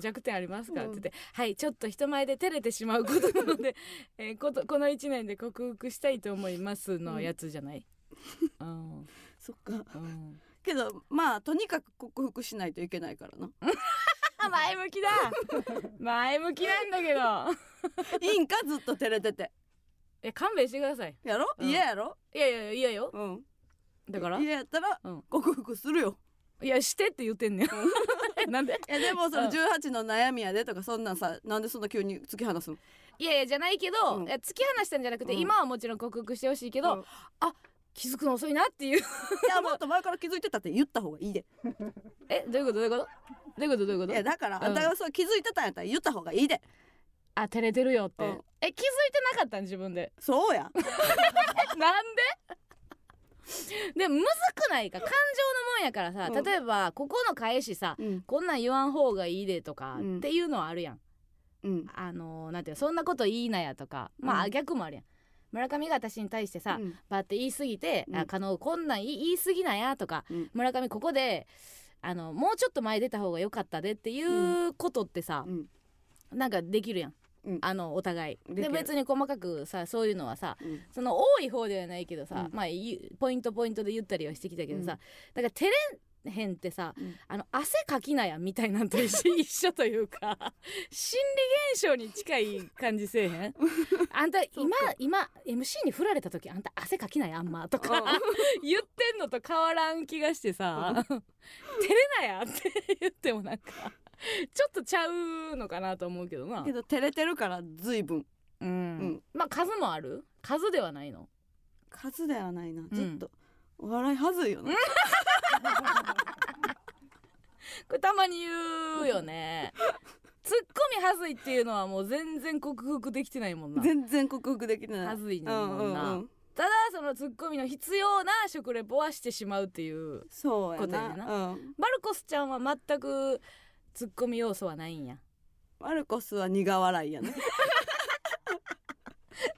弱点ありますか、うん、って言ってはいちょっと人前で照れてしまうことなので、この1年で克服したいと思いますのやつじゃない、うん、あそっか、うん、けどまあとにかく克服しないといけないからな前向きだ前向きなんだけどいいんかずっと照れてて勘弁してくださいやろ、うん、いやろいやいやいやよ、うんだから嫌やったら克服するよ、いやしてって言ってんねんなんでいやでもその18の悩みやでとかそんなんさ、なんでそんな急に突き放すの、いやいやじゃないけど、いや突き放したんじゃなくて、今はもちろん克服してほしいけど、あ気づくの遅いなっていういやもっと前から気づいてたって言った方がいいでえどういうことどういうことどういうことどういうこと、いやだからあんたがそう気づいてたんやったら言った方がいいで、あ照れてるよって、え気づいてなかったん自分で、そうやなんででむずくないか、感情のもんやからさ、例えばここの返しさ、こんなん言わん方がいいでとかっていうのはあるやん、なんていうそんなこと言いなやとか、まあ逆もあるやん、村上が私に対してさ、バーって言いすぎて、加納こんなん言いすぎなやとか、村上ここでもうちょっと前出た方が良かったでっていうことってさ、なんかできるやん、お互いで別に細かくさそういうのはさ、その多い方ではないけどさ、まあポイントで言ったりはしてきたけどさ、だから照れへんってさ、汗かきなやみたいなんと一緒というか心理現象に近い感じせえへんあんた今 MC に振られた時あんた汗かきなやあんまとか言ってんのと変わらん気がしてさ照れなやって言ってもなんかちょっとちゃうのかなと思うけどな、けど照れてるから随分、まあ数もある、数ではないの、数ではないな、ちょっとお笑いはずいよなこれたまに言うよねツッコミはずいっていうのはもう全然克服できてないもんな、全然克服できてない、はずいねもんな、ただそのツッコミの必要な食レポはしてしまうっていうことやな、マルコスちゃんは全くツッコミ要素はないんや、マルコスは苦笑いやね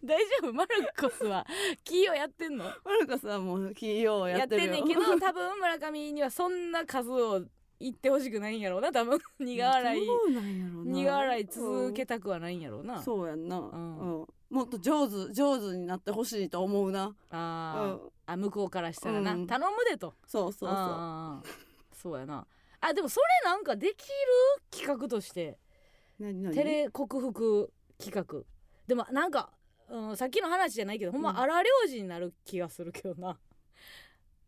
大丈夫、マルコスは企業やってんの、マルコスはもう企業やってるよ、やってんねんけど多分村上にはそんな数を言ってほしくないんやろうな、多分苦笑い続けたくはないんやろうな、そうやんな、もっと上手になってほしいと思うな、あ向こうからしたらな、頼むでと、そうやな、あでもそれなんかできる企画としてテレ克服企画でもなんか、さっきの話じゃないけどほんま荒療治になる気がするけどな、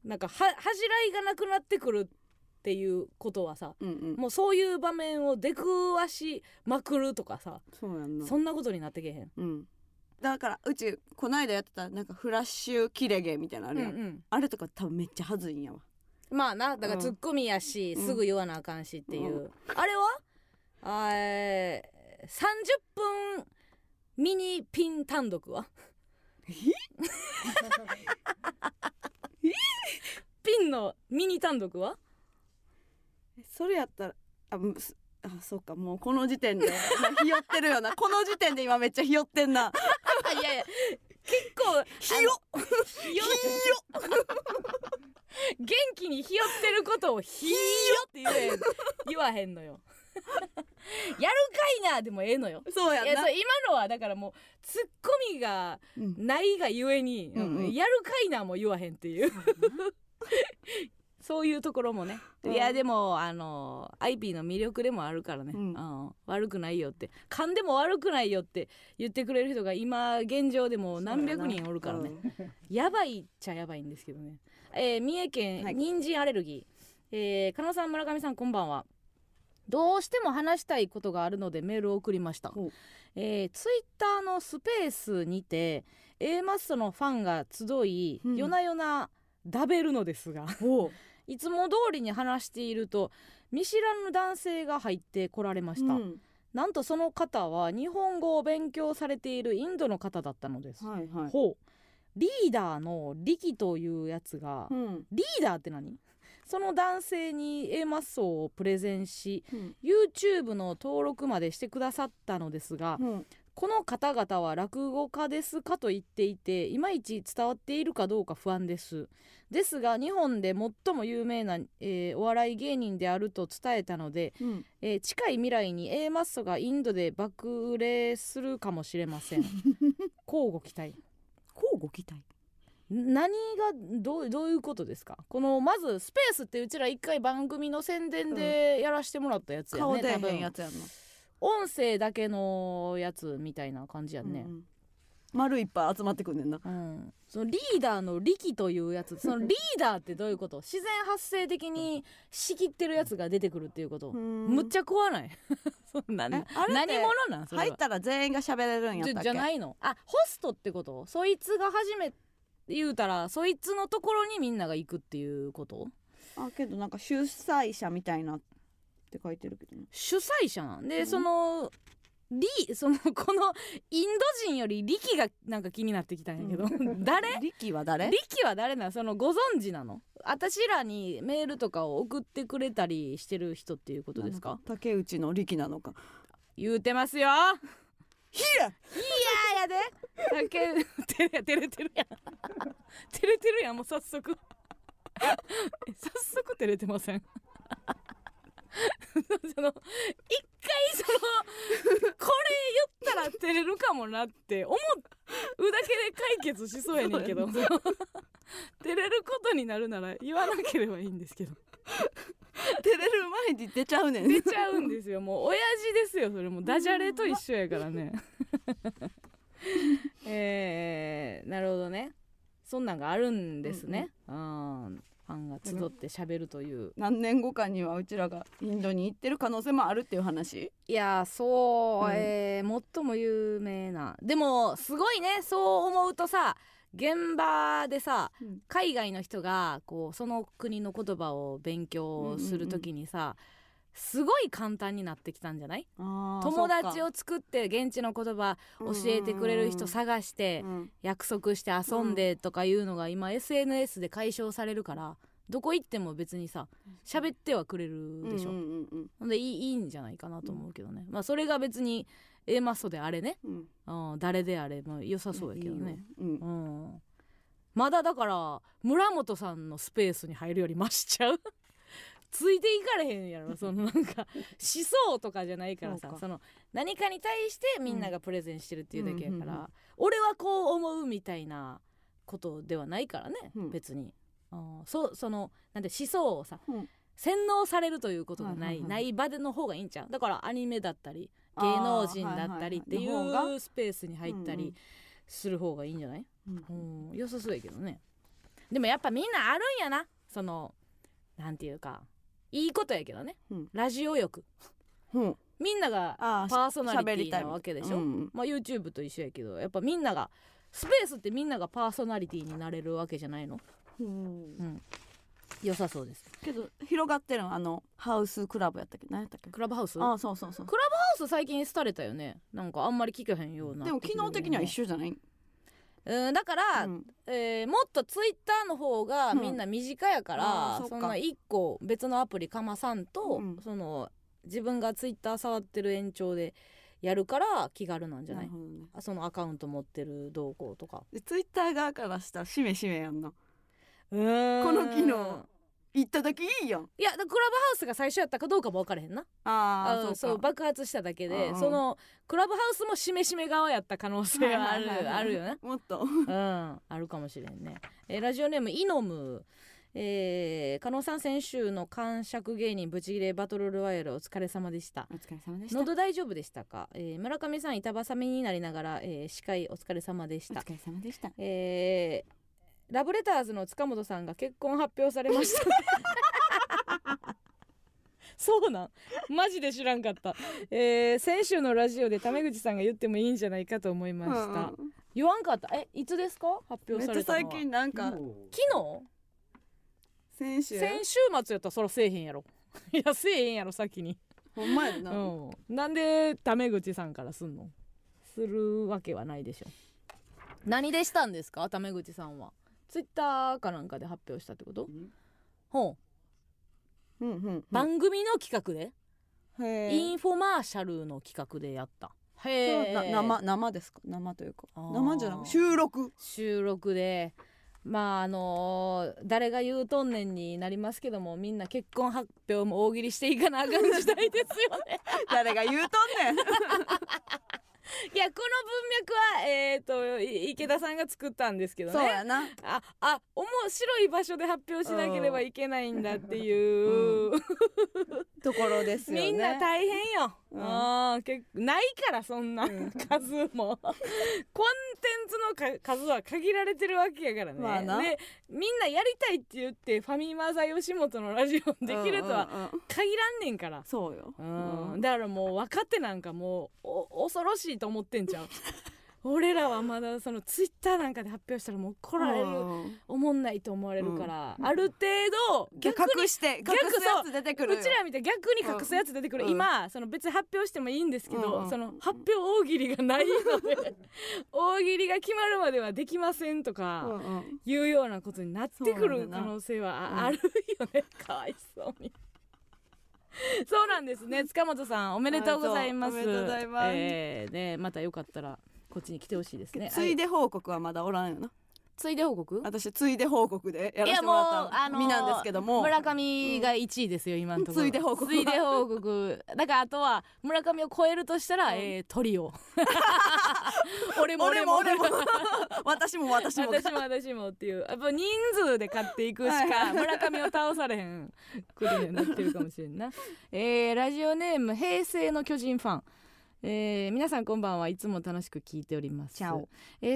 なんか恥じらいがなくなってくるっていうことはさ、もうそういう場面を出くわしまくるとかさ、 そんなことになってけへん、だからうちこないだやってたなんかフラッシュ切れ毛みたいなのあるやん、あれとか多分めっちゃ恥ずいんやわ、まあなだからツッコミやし、すぐ言わなあかんしっていう、あれは30分ミニピン単独はピンのミニ単独はそれやったらそうか、もうこの時点でひよってるよなこの時点で今めっちゃひよってんないやいや結構ひよ元気にひよってることをひよって言わへんのよやるかいなでもええのよ、そうやんな、いやそう今のはだからもうツッコミがないがゆえに、やるかいなも言わへんっていうそういうところもね、いやでもIP の魅力でもあるからね、悪くないよって、噛んでも悪くないよって言ってくれる人が今現状でも何百人おるからね、やばいっちゃやばいんですけどね、三重県人参アレルギー、加納さん村上さんこんばんは、どうしても話したいことがあるのでメールを送りました、ツイッターのスペースにて A マッソのファンが集い夜な夜なダベるのですがいつも通りに話していると見知らぬ男性が入ってこられました、なんとその方は日本語を勉強されているインドの方だったのです、リーダーの力というやつが、リーダーって何？その男性に A マッソをプレゼンし、YouTube の登録までしてくださったのですが、この方々は落語家ですかと言っていていまいち伝わっているかどうか不安です。ですが日本で最も有名な、お笑い芸人であると伝えたので、近い未来に A マッソがインドで爆売れするかもしれません交互期待、交互期待何がどういうことですか。このまずスペースってうちら一回番組の宣伝でやらしてもらったやつやね、顔出へんやつやんな、音声だけのやつみたいな感じやね、丸いっぱい集まってくんねんな、うん、そのリーダーの力というやつ、そのリーダーってどういうこと自然発生的に仕切ってるやつが出てくるっていうこと。むっちゃ怖ない？そんなね、何者なんそれは。入ったら全員が喋れるんやったっけ？じゃないの。あ、ホストってこと。そいつが初めて言うたらそいつのところにみんなが行くっていうこと。あ、けどなんか主催者みたいなって書いてるけど、ね、主催者なんで、うん、このインド人より力がなんか気になってきたんやけど、うん、力は誰なの？そのご存知なの？私らにメールとかを送ってくれたりしてる人っていうことですか？竹内の力なのか言うてますよ。ヒヤやで照れてるやん照れてるやん。もう早速照れてませんその一回これ言ったら照れるかもなって思うだけで解決しそうやねんけど照れることになるなら言わなければいいんですけど照れる前に出ちゃうねん出ちゃうんですよ。もう親父ですよそれ。もうダジャレと一緒やからねなるほどね。そんなんがあるんですね、うんうん、ファンが集って喋るという。何年後かにはうちらがインドに行ってる可能性もあるっていう話。いやそう、うん、最も有名な。でもすごいね、そう思うとさ、現場でさ、うん、海外の人がこうその国の言葉を勉強するときにさ、うんうんうん、すごい簡単になってきたんじゃない？友達を作って現地の言葉教えてくれる人探して約束して遊んでとかいうのが今 SNS で解消されるから、どこ行っても別にさ喋ってはくれるでしょ、うんうんうんうん、でいいんじゃないかなと思うけどね、うん、まあそれが別に A マッソであれね、うん、誰であれ、まあ、良さそうやけどね、うんうん、まだだから村本さんのスペースに入るより増しちゃうついていかれへんやろそのなんか思想とかじゃないからさ、その何かに対してみんながプレゼンしてるっていうだけやから、うんうんうんうん、俺はこう思うみたいなことではないからね、うん、別にあ そのなんて思想をさ、うん、洗脳されるということがない、はいはいはい、ない場での方がいいんちゃう。だからアニメだったり芸能人だったりっていうスペースに入ったりする方がいいんじゃない、うんうん、良さそうやけどね。でもやっぱみんなあるんやな、そのなんていうかいいことやけどね、うん、ラジオ欲、うん、みんながパーソナリティなわけでしょ、うんまあ、YouTube と一緒やけど、やっぱみんながスペースってみんながパーソナリティになれるわけじゃないの、うんうん、良さそうです。けど広がってるのあのハウスクラブやったっけ、何やったっけクラブハウス。ああそうそうそう、クラブハウス最近廃れたよね。なんかあんまり聞けへんような。でも機能的には一緒じゃない？うん、だから、うんもっとツイッターの方がみんな身近やから、うん、そんな1個別のアプリかまさんと、うん、その自分がツイッター触ってる延長でやるから気軽なんじゃない、うん、そのアカウント持ってる動向とか。ツイッター側からしたらしめやんな、この機能行っただけいいやん。いやクラブハウスが最初やったかどうかも分からへんな。ああそう爆発しただけで、うん、そのクラブハウスもしめしめ側やった可能性はあるよねもっとうんあるかもしれんね。ラジオネームイノム、加納さん先週の感触芸人ブチギレバトルロワイヤルお疲れ様でした。お疲れ様でした。喉大丈夫でしたか？村上さん板挟みになりながら、司会お疲れ様でした。お疲れ様でした、ラブレターズの塚本さんが結婚発表されましたそうなんマジで知らんかった、先週のラジオでタメ口さんが言ってもいいんじゃないかと思いました、うん、言わんかった。いつですか発表されたのは？めっちゃ最近なんか昨日先週末やったらそらせえへんやろいやせえへんやろ先にほんまやな、うん、なんでタメ口さんからすんの？するわけはないでしょ。何でしたんですかタメ口さんは？ツイッターかなんかで発表したってこと、うん、ほう、うんうんうん、番組の企画でインフォマーシャルの企画でやった。へえ。生ですか？生というか生じゃなく収録でまあ誰が言うとんねんになりますけども、みんな結婚発表も大喜利していかなあかん時代ですよね誰が言うとんねんいやこの文脈は、池田さんが作ったんですけどね。そうやな。あ、面白い場所で発表しなければいけないんだっていう、うん、ところですよね。みんな大変よ、うん、結構ないからそんな数も、うん、コンテンツの数は限られてるわけやからね、まあ、でみんなやりたいって言ってファミマザ吉本のラジオできるとは限らんねんから、うんうん、そうよ、うんうん、だからもう若手なんかもう恐ろしいと思ってんちゃう俺らはまだそのツイッターなんかで発表したらもう怒られる、おもんないと思われるから、うん、ある程度逆に隠して隠すやつ出てくる、うちらみたいに逆に隠すやつ出てくる、うん、今その別に発表してもいいんですけど、うん、その発表大喜利がないので、うん、大喜利が決まるまではできませんとかいうようなことになってくる可能性はあるよね、うん、かわいそうにそうなんですね。塚本さんおめでとうございます。おめでとうございます。ね、またよかったらこっちに来てほしいですね。ついで報告はまだおらんよな。ついで報告？私ついで報告でやらせてもらった身なんですけども、村上が1位ですよ、うん、今のところ。ついで報告だから、あとは村上を超えるとしたら、うん、トリオ俺も私もっていう、やっぱ人数で勝っていくしか村上を倒されへんくるようになってるかもしれんな、ラジオネーム平成の巨人ファン、皆さんこんばんは。いつも楽しく聞いております。チャオ。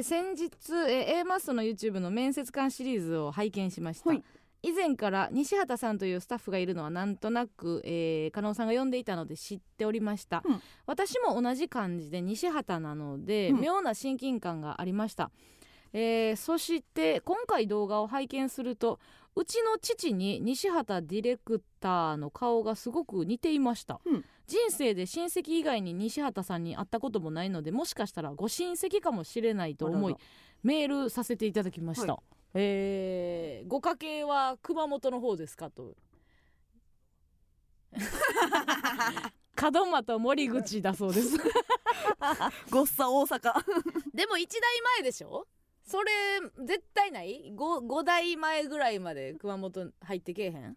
先日、A マッソの YouTube の面接官シリーズを拝見しました。以前から西畑さんというスタッフがいるのはなんとなく、加納さんが呼んでいたので知っておりました、うん、私も同じ感じで西畑なので、うん、妙な親近感がありました、そして今回動画を拝見すると、うちの父に西畑ディレクターの顔がすごく似ていました、うん、人生で親戚以外に西畑さんに会ったこともないので、もしかしたらご親戚かもしれないと思いメールさせていただきました、はい、ご家系は熊本の方ですかと門松森口だそうですごっさ大阪でも1代前でしょそれ、絶対ない 5代前ぐらいまで熊本入ってけえへん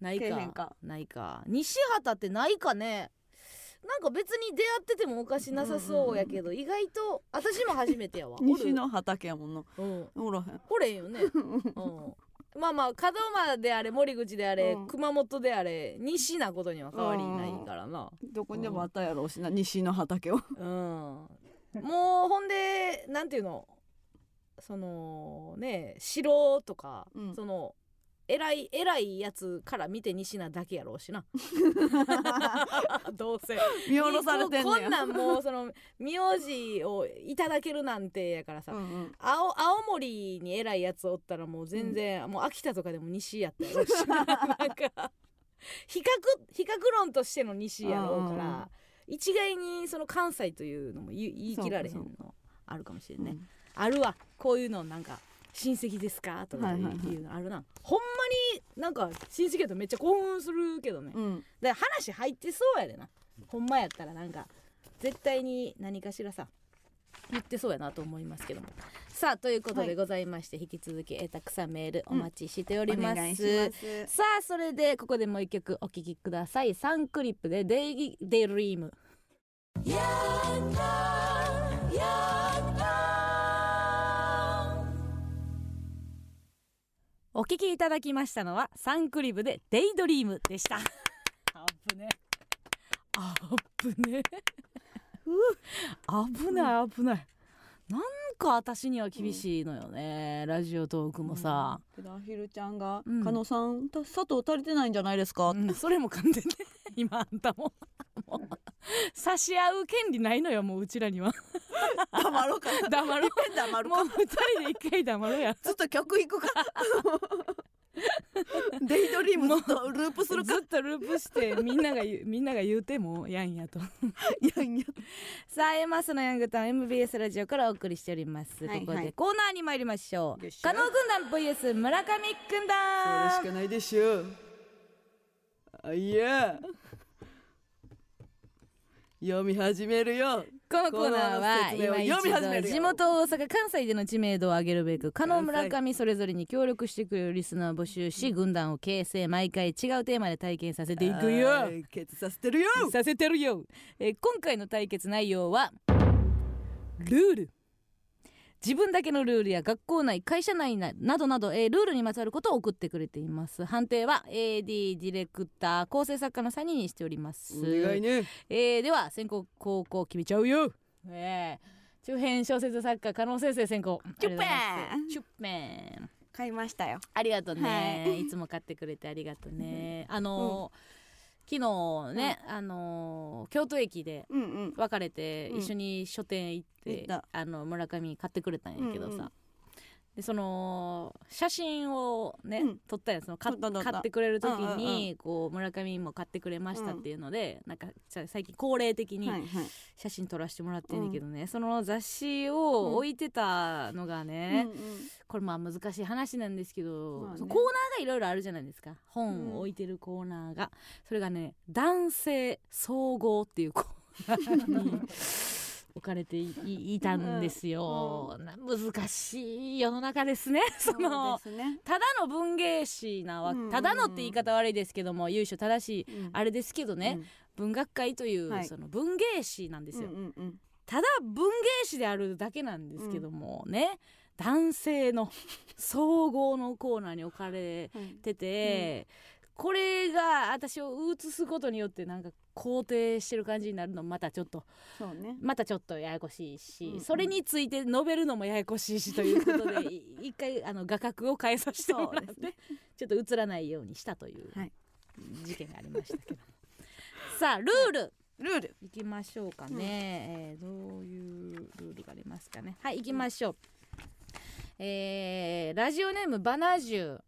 ないか、 ないか。西畑ってないかね。なんか別に出会っててもおかしなさそうやけど、うんうん、意外と私も初めてやわ西の畑やもんな、うん、おれへんよね、うん、まあ門間であれ森口であれ、うん、熊本であれ西なことには変わりないからな、うん、どこにでもあったやろうしな、うん、西の畑を、うん、もうほんでなんていうの、そのね、城とか、うん、その偉いやつから見て西なだけやろうしなどうせ見下ろされてんねんこんなんもうその苗字をいただけるなんてやからさ、うんうん、青森に偉いやつおったらもう全然、うん、もう秋田とかでも西やったやろうし なんか比較論としての西やろうから、うん、一概にその関西というのも言い切られへんのあるかもしれんね、うん、あるわ、こういうのなんか親戚ですかとかいうのあるな、はいはいはい、ほんまになんか親戚だとめっちゃ興奮するけどね、うん、だから話入ってそうやでな、ほんまやったらなんか絶対に何かしらさ言ってそうやなと思いますけども。さあということでございまして、はい、引き続きたくさんメールお待ちしております、うん、お願いします。さあそれでここでもう一曲お聴きください。サンクリップでデリーム。やったやったお聞きいただきましたのはサンクリブでデイドリームでしたあぶねあぶね危ない危ない、なんか私には厳しいのよね、うん、ラジオトークもさ、うん、アヒルちゃんが、うん、加納さん砂糖足りてないんじゃないですか、うん、それも完全ね今あんたもう差し合う権利ないのよ、もううちらには黙ろうか黙ろうもう二人で一回黙ろうやずっと曲いくかデイドリームずっとループするかずっとループしてみんなが言うてもやんやとやんやとさあエマスのヤングタウン MBS ラジオからお送りしております、はいはい、ここでコーナーに参りましょう。加納軍団 vs 村上軍団。それしかないでしょう。あいや読み始めるよ。このコーナーは今一度地元大阪関西での知名度を上げるべく加納村上それぞれに協力してくれるリスナーを募集し軍団を形成、毎回違うテーマで対決させていくよ。させてるよ。今回の対決内容はルール自分だけのルールや学校内、会社内などなど、ルールにまつわることを送ってくれています。判定は AD ディレクター構成作家の3人にしております。お願いね。では先攻後攻決めちゃうよ。中編小説作家加納先生先行。チュッペンチュッペン買いましたよ。ありがとうね、はい、いつも買ってくれてありがとうね。昨日ね、うん、京都駅で別れて一緒に書店行って、うん、村上買ってくれたんやけどさ、うんうん、でその写真をね、うん、撮ったやつの買ってくれる時に、うん、こう村上も買ってくれましたっていうので、うん、なんか最近恒例的に写真撮らせてもらってんだけどね、はいはい、その雑誌を置いてたのがね、うん、これまあ難しい話なんですけど、まあね、コーナーがいろいろあるじゃないですか。本を置いてるコーナーが、それがね男性総合っていうコーナーに置かれて いたんですよ、うんうん、難しい世の中ですね。そうですね。ただの文芸誌なわけ、うんうん、ただのって言い方悪いですけども、由緒正しい、うん、あれですけどね、うん、文学界という、はい、その文芸誌なんですよ、うんうんうん、ただ文芸誌であるだけなんですけどもね、うん、男性の総合のコーナーに置かれてて、うん、これが私を映すことによってなんか肯定してる感じになるのまたちょっとそう、ね、またちょっとややこしいし、うんうん、それについて述べるのもややこしいしということで一回画角を変えさせてもらって、ね、ちょっと映らないようにしたという事件がありましたけど、はい、さあルールいきましょうかね、うんどういうルールがありますかね。はい、いきましょう、うんラジオネームバナジュ。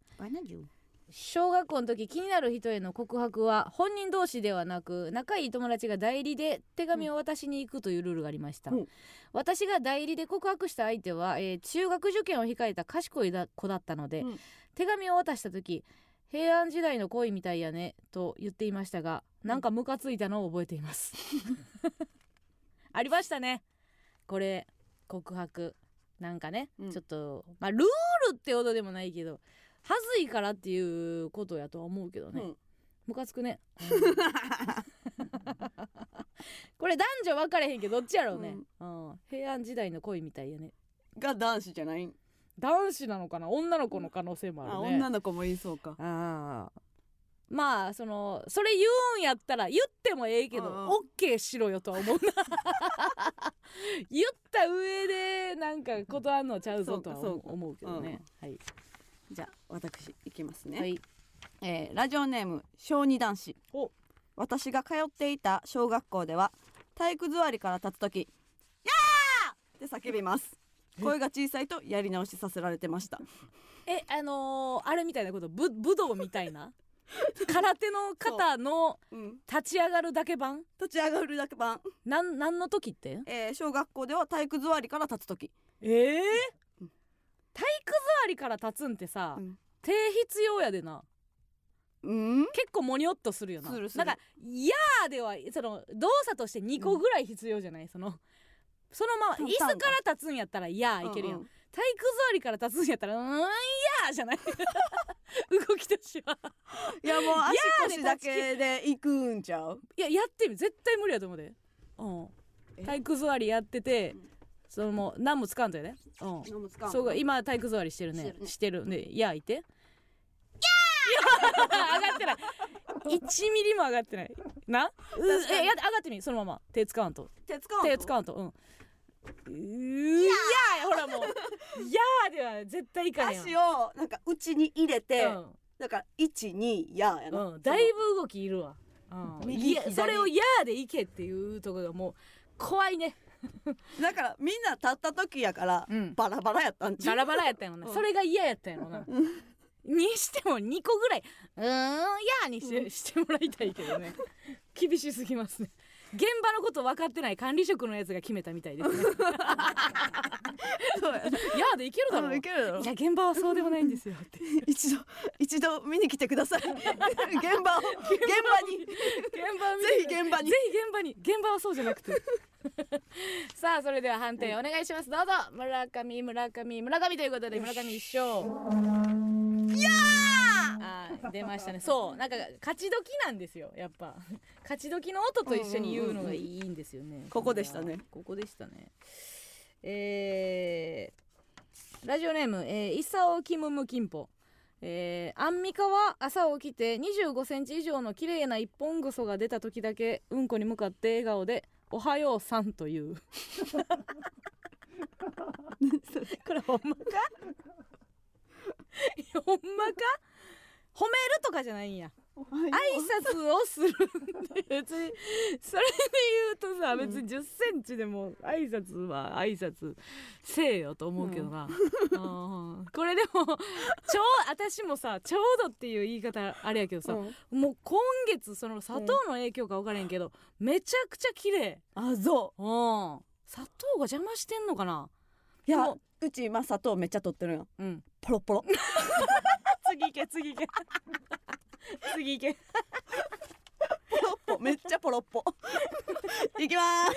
小学校の時気になる人への告白は本人同士ではなく仲いい友達が代理で手紙を渡しに行くというルールがありました、うん、私が代理で告白した相手は、中学受験を控えた賢い子だったので、うん、手紙を渡した時平安時代の恋みたいやねと言っていましたが、なんかムカついたのを覚えていますありましたねこれ告白なんかね、うん、ちょっと、まあ、ルールってほどでもないけどはずいからっていうことやとは思うけどね、うん、ムカつくね、うん、これ男女分かれへんけどどっちやろうね、うんうん、平安時代の恋みたいやねが男子じゃない、男子なのかな、女の子の可能性もあるね。あ、女の子もいそうか。あ、まあそれ言うんやったら言ってもええけど OK しろよとは思うな言った上でなんか断るのちゃうぞとは思うけどね、うん、はい、じゃあ私いきますね、はい、ラジオネーム小児男子。お、私が通っていた小学校では体育座りから立つときやーって叫びます。声が小さいとやり直しさせられてました。あれみたいなこと、武道みたいな空手の方の立ち上がるだけ版、うん、立ち上がるだけ版なんの時って、小学校では体育座りから立つとき。体育座りから立つんってさ、うん、手必要やでな、うん、結構モニョっとするよな。するなんかいやーではその動作として2個ぐらい必要じゃない、うん、そのまま椅子から立つんやったらいやーいけるやん、うんうん、体育座りから立つんやったらいやーじゃない動きとしてはいやもう足腰だけで行くんちゃう。いややってみ絶対無理やと思うで、うん、体育座りやってて、うん、そのもう何もつかんとやね、うん、そう今体育座りしてるねしてるね、いやいてやー上がってない1ミリも上がってないな。上がってみ、そのまま手使わんとうん、いやーほらもういやーでは絶対いかんやん。足をなんか内に入れて、うん、なんか12やーやな、うん、だいぶ動きいるわ、うん、いやそれをやーでいけっていうところがもう怖いねだからみんな立った時やから、うん、バラバラやったんちゃう。バラバラやったんやろな、うん、それが嫌やったんやろな、うん、にしても2個ぐらい「いや」にしてもらいたいけどね厳しすぎますね。現場のこと分かってない管理職のやつが決めたみたいですねそうや、ね、いやでいけるだろう、いけるだろう。いや現場はそうでもないんですよって一度見に来てください現場に現場はそうじゃなくてさあそれでは判定お願いします、どうぞ。村上ということで村上一勝。いやー出ましたね。そうなんか勝ち時なんですよ、やっぱ勝ち時の音と一緒に言うのがいいんですよね、うんうんうんうん、ここでしたね。ラジオネーム、イサオキムムキンポ、アンミカは朝起きて25センチ以上の綺麗な一本ぐそが出た時だけうんこに向かって笑顔でおはようさんというこれほんまかほんまか、褒めるとかじゃないんや、挨拶をするって別にそれで言うとさ、別に10センチでも挨拶は挨拶せえよと思うけどな、うん、これでも私もさちょうどっていう言い方あれやけどさ、うん、もう今月その砂糖の影響か分からへんけど、めちゃくちゃ綺麗。あ、そう、うん、砂糖が邪魔してんのかな。いやうち今砂糖めっちゃ取ってるよ、うん、ポロポロ次行け次行けポロッポ、めっちゃポロッポ行きます。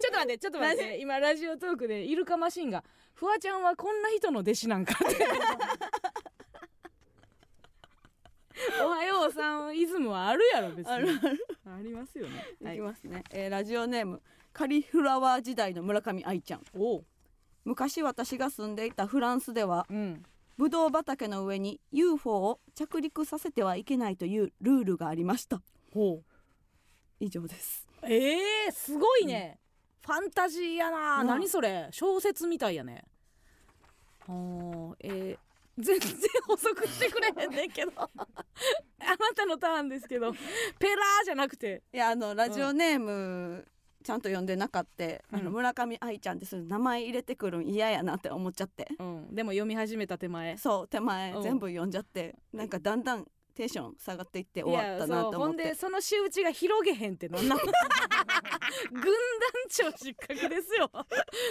ちょっと待って今ラジオトークでイルカマシンがフワちゃんはこんな人の弟子なんかっておはようさんイズムはあるやろ別にありますよね、はい、行きますね、ラジオネームカリフラワー時代の村上愛ちゃん。おう、昔私が住んでいたフランスでは、うん、ブドウ畑の上に UFO を着陸させてはいけないというルールがありました。ほう、以上です。すごいね、うん、ファンタジーやな、うん、何それ、小説みたいやね。全然補足してくれへんねんけどあなたのターンですけど、ペラーじゃなくて、いやラジオネーム、うんちゃんと呼んでなかった、うん、村上愛ちゃんです。名前入れてくるん嫌やなって思っちゃって、うん、でも読み始めた手前、うん、全部読んじゃってなんかだんだんテンション下がっていって終わったなと思って。ほんでその仕打ちが広げへんってのなん軍団長失格ですよ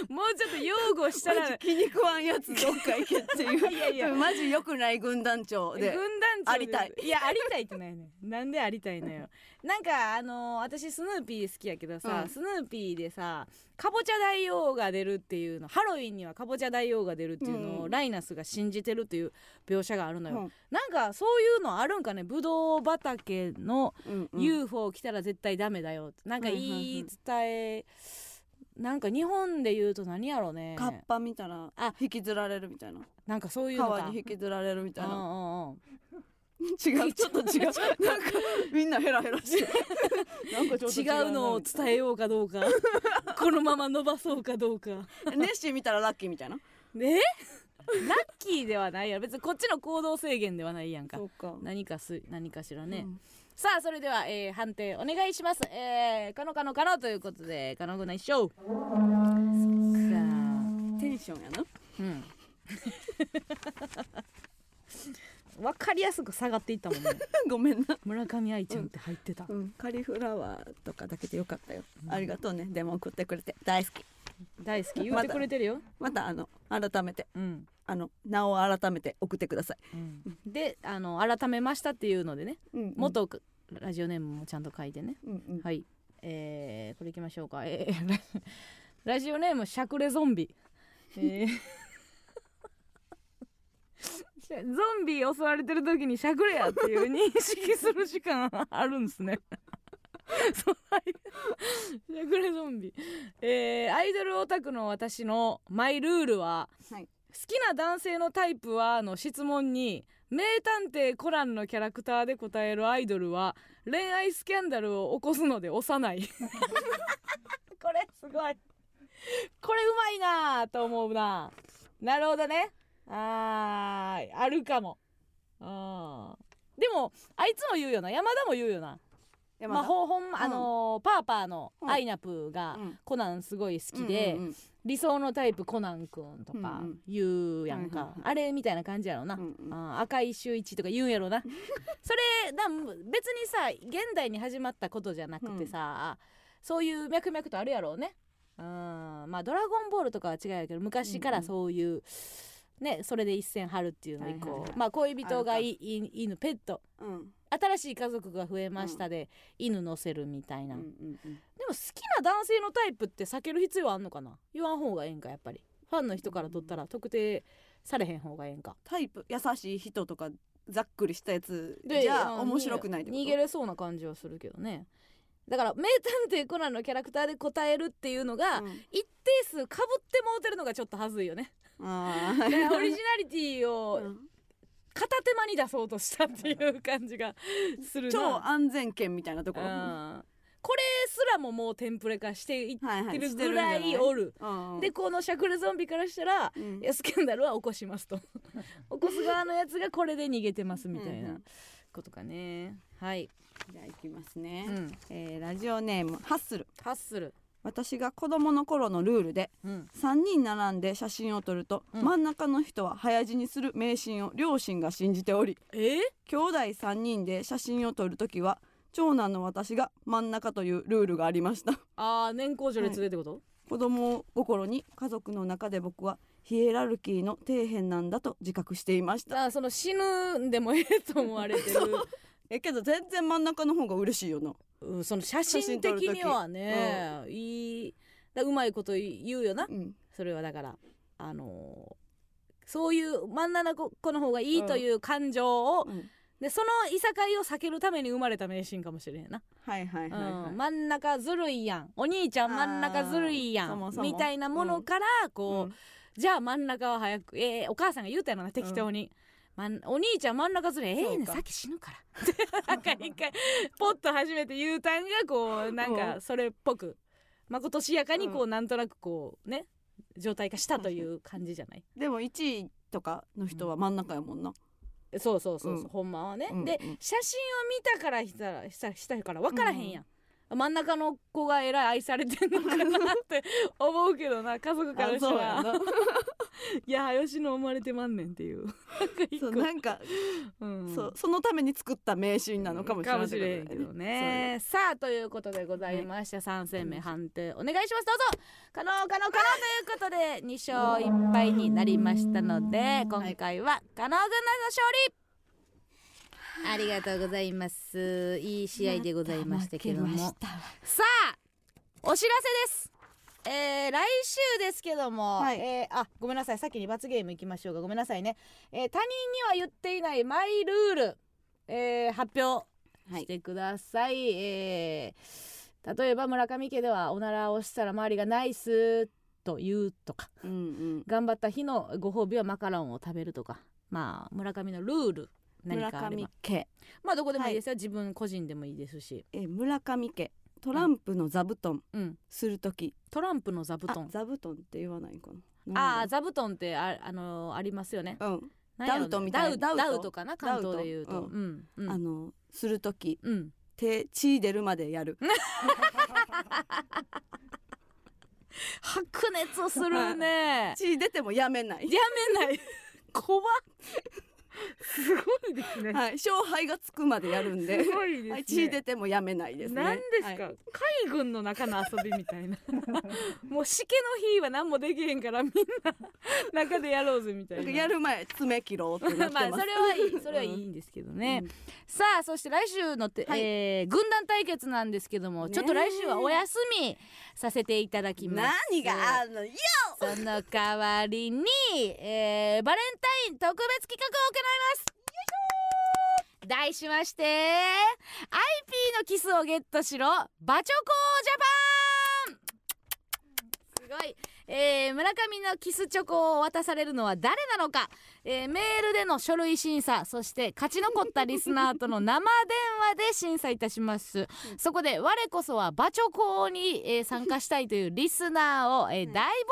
もうちょっと擁護したら気に食わんやつどっか行けっていういやマジ良くない軍団長でありたい。いやありたいってないねなんでありたいのよなんか私スヌーピー好きやけどさ、うん、スヌーピーでさかぼちゃ大王が出るっていうの、ハロウィンにはかぼちゃ大王が出るっていうのをライナスが信じてるという描写があるのよ、うん、なんかそういうのあるんかね。ぶどう畑の UFO 来たら絶対ダメだよ、なんかいい伝え、なんか日本で言うと何やろうね、カッパ見たら引きずられるみたいな、なんかそういうのか、川に引きずられるみたいな、うんうんうん違う、ちょっと違うなんかみんなヘラヘラしてなんかちょっと違うのを伝えようかどうかこのまま伸ばそうかどうかネッシー見たらラッキーみたいなねラッキーではないやろ、別にこっちの行動制限ではないやんか。そうか、何かしらね、うん、さあそれでは、判定お願いします、カノということでカノグナ一勝。さあテンションやな、うん分かりやすく下がっていったもんねごめんな、村上愛ちゃんって入ってた、うんうん、カリフラワーとかだけでよかったよ、うん、ありがとうね。でも送ってくれて大好き言ってくれてるよ。また改めて、うん、名を改めて送ってください、うん、で改めましたっていうのでね、うんうん、元ラジオネームもちゃんと書いてね、うんうん、はい、これいきましょうか、ラジオネームしゃくれゾンビ、ゾンビ襲われてる時にしゃくれやっていう認識する時間あるんですねそしゃくれゾンビ、アイドルオタクの私のマイルールは、はい、好きな男性のタイプはの質問に名探偵コナンのキャラクターで答えるアイドルは恋愛スキャンダルを起こすので幼いこれすごい、これうまいなと思うな。なるほどね、あるかも。あでもあいつも言うよな、山田も言うよな、まあ、パーパーのアイナプーがコナンすごい好きで、うん、理想のタイプコナンくんとか言うやんか、うんうん、あれみたいな感じやろな、うんうん、赤井秀一とか言うんやろなそれ別にさ現代に始まったことじゃなくてさ、うん、そういう脈々とあるやろうね、うん、まあドラゴンボールとかは違うやけど昔からそういう、うんうんね、それで一線張るっていうの以降、はいはいはい、まあ恋人が犬ペット、うん、新しい家族が増えましたで、うん、犬乗せるみたいな、うんうんうん、でも好きな男性のタイプって避ける必要はあんのかな、言わん方がええんか、やっぱりファンの人から取ったら特定されへん方がええんか。タイプ優しい人とかざっくりしたやつじゃ面白くないってこと、逃げれそうな感じはするけどね。だから名探偵コナンのキャラクターで答えるっていうのが、うん、一定数かぶってもうてるのがちょっとはずいよね。あオリジナリティを、うん、片手間に出そうとしたっていう感じがするな。超安全圏みたいなところ、うん、これすらももうテンプレ化していってるぐらいおる、はいはい、でこのしゃくれゾンビからしたら、うん、いやスキャンダルは起こしますと起こす側のやつがこれで逃げてますみたいなことかね。はい、じゃあいきますね、うん、ラジオネームハッスル。ハッスル。私が子供の頃のルールで、うん、3人並んで写真を撮ると、うん、真ん中の人は早死にする迷信を両親が信じており、兄弟3人で写真を撮るときは長男の私が真ん中というルールがありました。あー、年功序列でってこと、はい、子供心に家族の中で僕はヒエラルキーの底辺なんだと自覚していました。その死ぬんでもええと思われてるけど全然真ん中の方が嬉しいよな。その写真的にはね、うん、いいだうまいこと言うよな、うん、それはだからそういう真ん中の方がいいという感情を、うん、でそのいさかいを避けるために生まれた迷信かもしれんな。はいはいはいはい、うん、真ん中ずるいやん、お兄ちゃん真ん中ずるいやん、そもそもみたいなものからこう、うん、じゃあ真ん中は早くお母さんが言うたよな適当に、うん、お兄ちゃん真ん中ずれね、先死ぬからってなんか一回ポッと初めて U ターンがこうなんかそれっぽくまことしやかにこうなんとなくこうね状態化したという感じじゃない。でも1位とかの人は真ん中やもんな、うん、そうそうそう、うん、ほんまはね、うん、で写真を見たからしたから分からへんやん、うん、真ん中の子がえらい愛されてんのかなって思うけどな、家族からしたらいや吉野生まれてまんねんっていうそうなんか、うん、そのために作った名シーンなのかもしれないけどね。さあということでございまして、はい、3戦目判定お願いします。どうぞ。可能ということで2勝1敗になりましたので今回は可能軍団の勝利、はい、ありがとうございます。いい試合でございましたけども、さあお知らせです。来週ですけども、はい、あごめんなさい、先に罰ゲームいきましょうか。ごめんなさいね、他人には言っていないマイルール、発表してください、はい、例えば村上家ではおならをしたら周りがナイスと言うとか、うんうん、頑張った日のご褒美はマカロンを食べるとか、まあ村上のルール何かあれば、村上家、まあどこでもいいですよ、はい、自分個人でもいいですし、村上家トランプの座布団するとき、うん、トランプの座布団、座布団って言わないかな。ああ座布団ってありますよね、うん、ダウトみたいなダウトかな関東で言うと、うんうん、するとき、うん、血出るまでやる白熱するね血出てもやめない怖すごいですね、はい、勝敗がつくまでやるん ですごいです、ね、はい、血出てもやめないですね。なんですか、はい、海軍の中の遊びみたいなもうしけの日は何もできへんからみんな中でやろうぜみたいな、やる前爪切ろうってなってますまあそれはいいんですけどね、うん、さあそして来週のはい、軍団対決なんですけども、ちょっと来週はお休みさせていただきます。何があるのよ。その代わりに、バレンタイン特別企画を受け題しまして、 IP のキスをゲットしろバチョコジャパン、すごい、村上のキスチョコを渡されるのは誰なのか、メールでの書類審査、そして勝ち残ったリスナーとの生電話で審査いたしますそこで我こそはバチョコに、参加したいというリスナーを、大募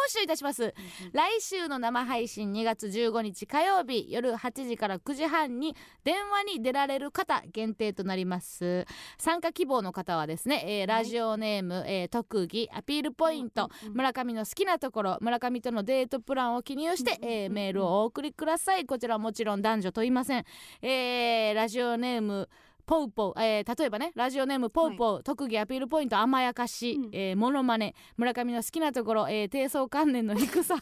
集いたします来週の生配信2月15日火曜日夜8時から9時半に電話に出られる方限定となります。参加希望の方はですね、ラジオネーム、特技、アピールポイント、村上の好きなところ、村上とのデートプランを記入して、メールをお送りください。こちらはもちろん男女問いません、ラジオネームポウポウ、例えばねラジオネームポウポウ、はい、特技アピールポイント甘やかし、うん、モノマネ、村上の好きなところ、低層観念の低さ、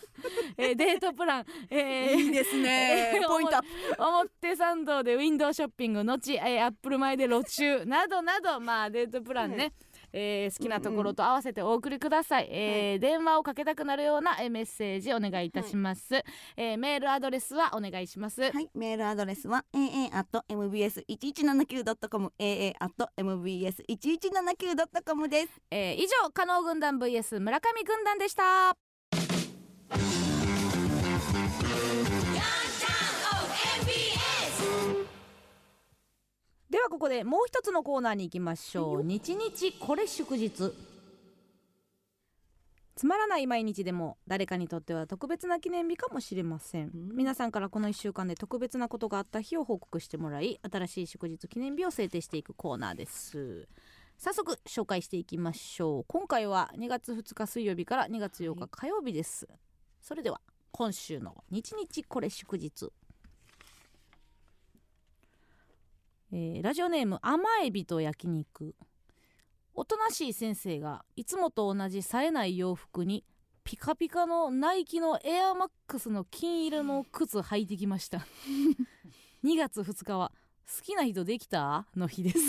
デートプラン、いいですね、ポイントアップ表参道でウィンドウショッピング後、アップル前で路中などなど、まあデートプランね、はい、好きなところと合わせてお送りください、電話をかけたくなるようなメッセージお願いいたします、はい、メールアドレスはお願いします。はい、メールアドレスは aa@mbs1179.com aa@mbs1179.com です。以上、加納軍団 vs 村上軍団でした。ではここでもう一つのコーナーに行きましょう。日日これ祝日。つまらない毎日でも誰かにとっては特別な記念日かもしれません。皆さんからこの1週間で特別なことがあった日を報告してもらい、新しい祝日記念日を制定していくコーナーです。早速紹介していきましょう。今回は2月2日水曜日から2月8日火曜日です。それでは今週の日日これ祝日、ラジオネーム甘エビと焼肉。おとなしい先生がいつもと同じ冴えない洋服にピカピカのナイキのエアマックスの金色の靴履いてきました2月2日は好きな人できたの日です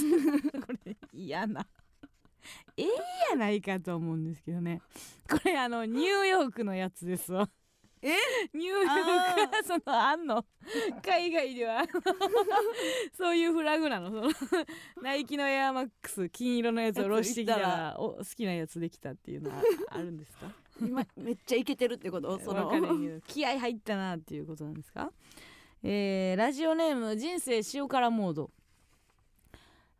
これ嫌なやないかと思うんですけどね。これニューヨークのやつですわ。ニューヨークはあんの海外ではそういうフラグなの。ナイキのエアマックス金色のやつをロシティギア好きなやつできたっていうのはあるんですか今めっちゃイケてるってこと、その気合入ったなっていうことなんですか。ラジオネーム人生塩辛モード。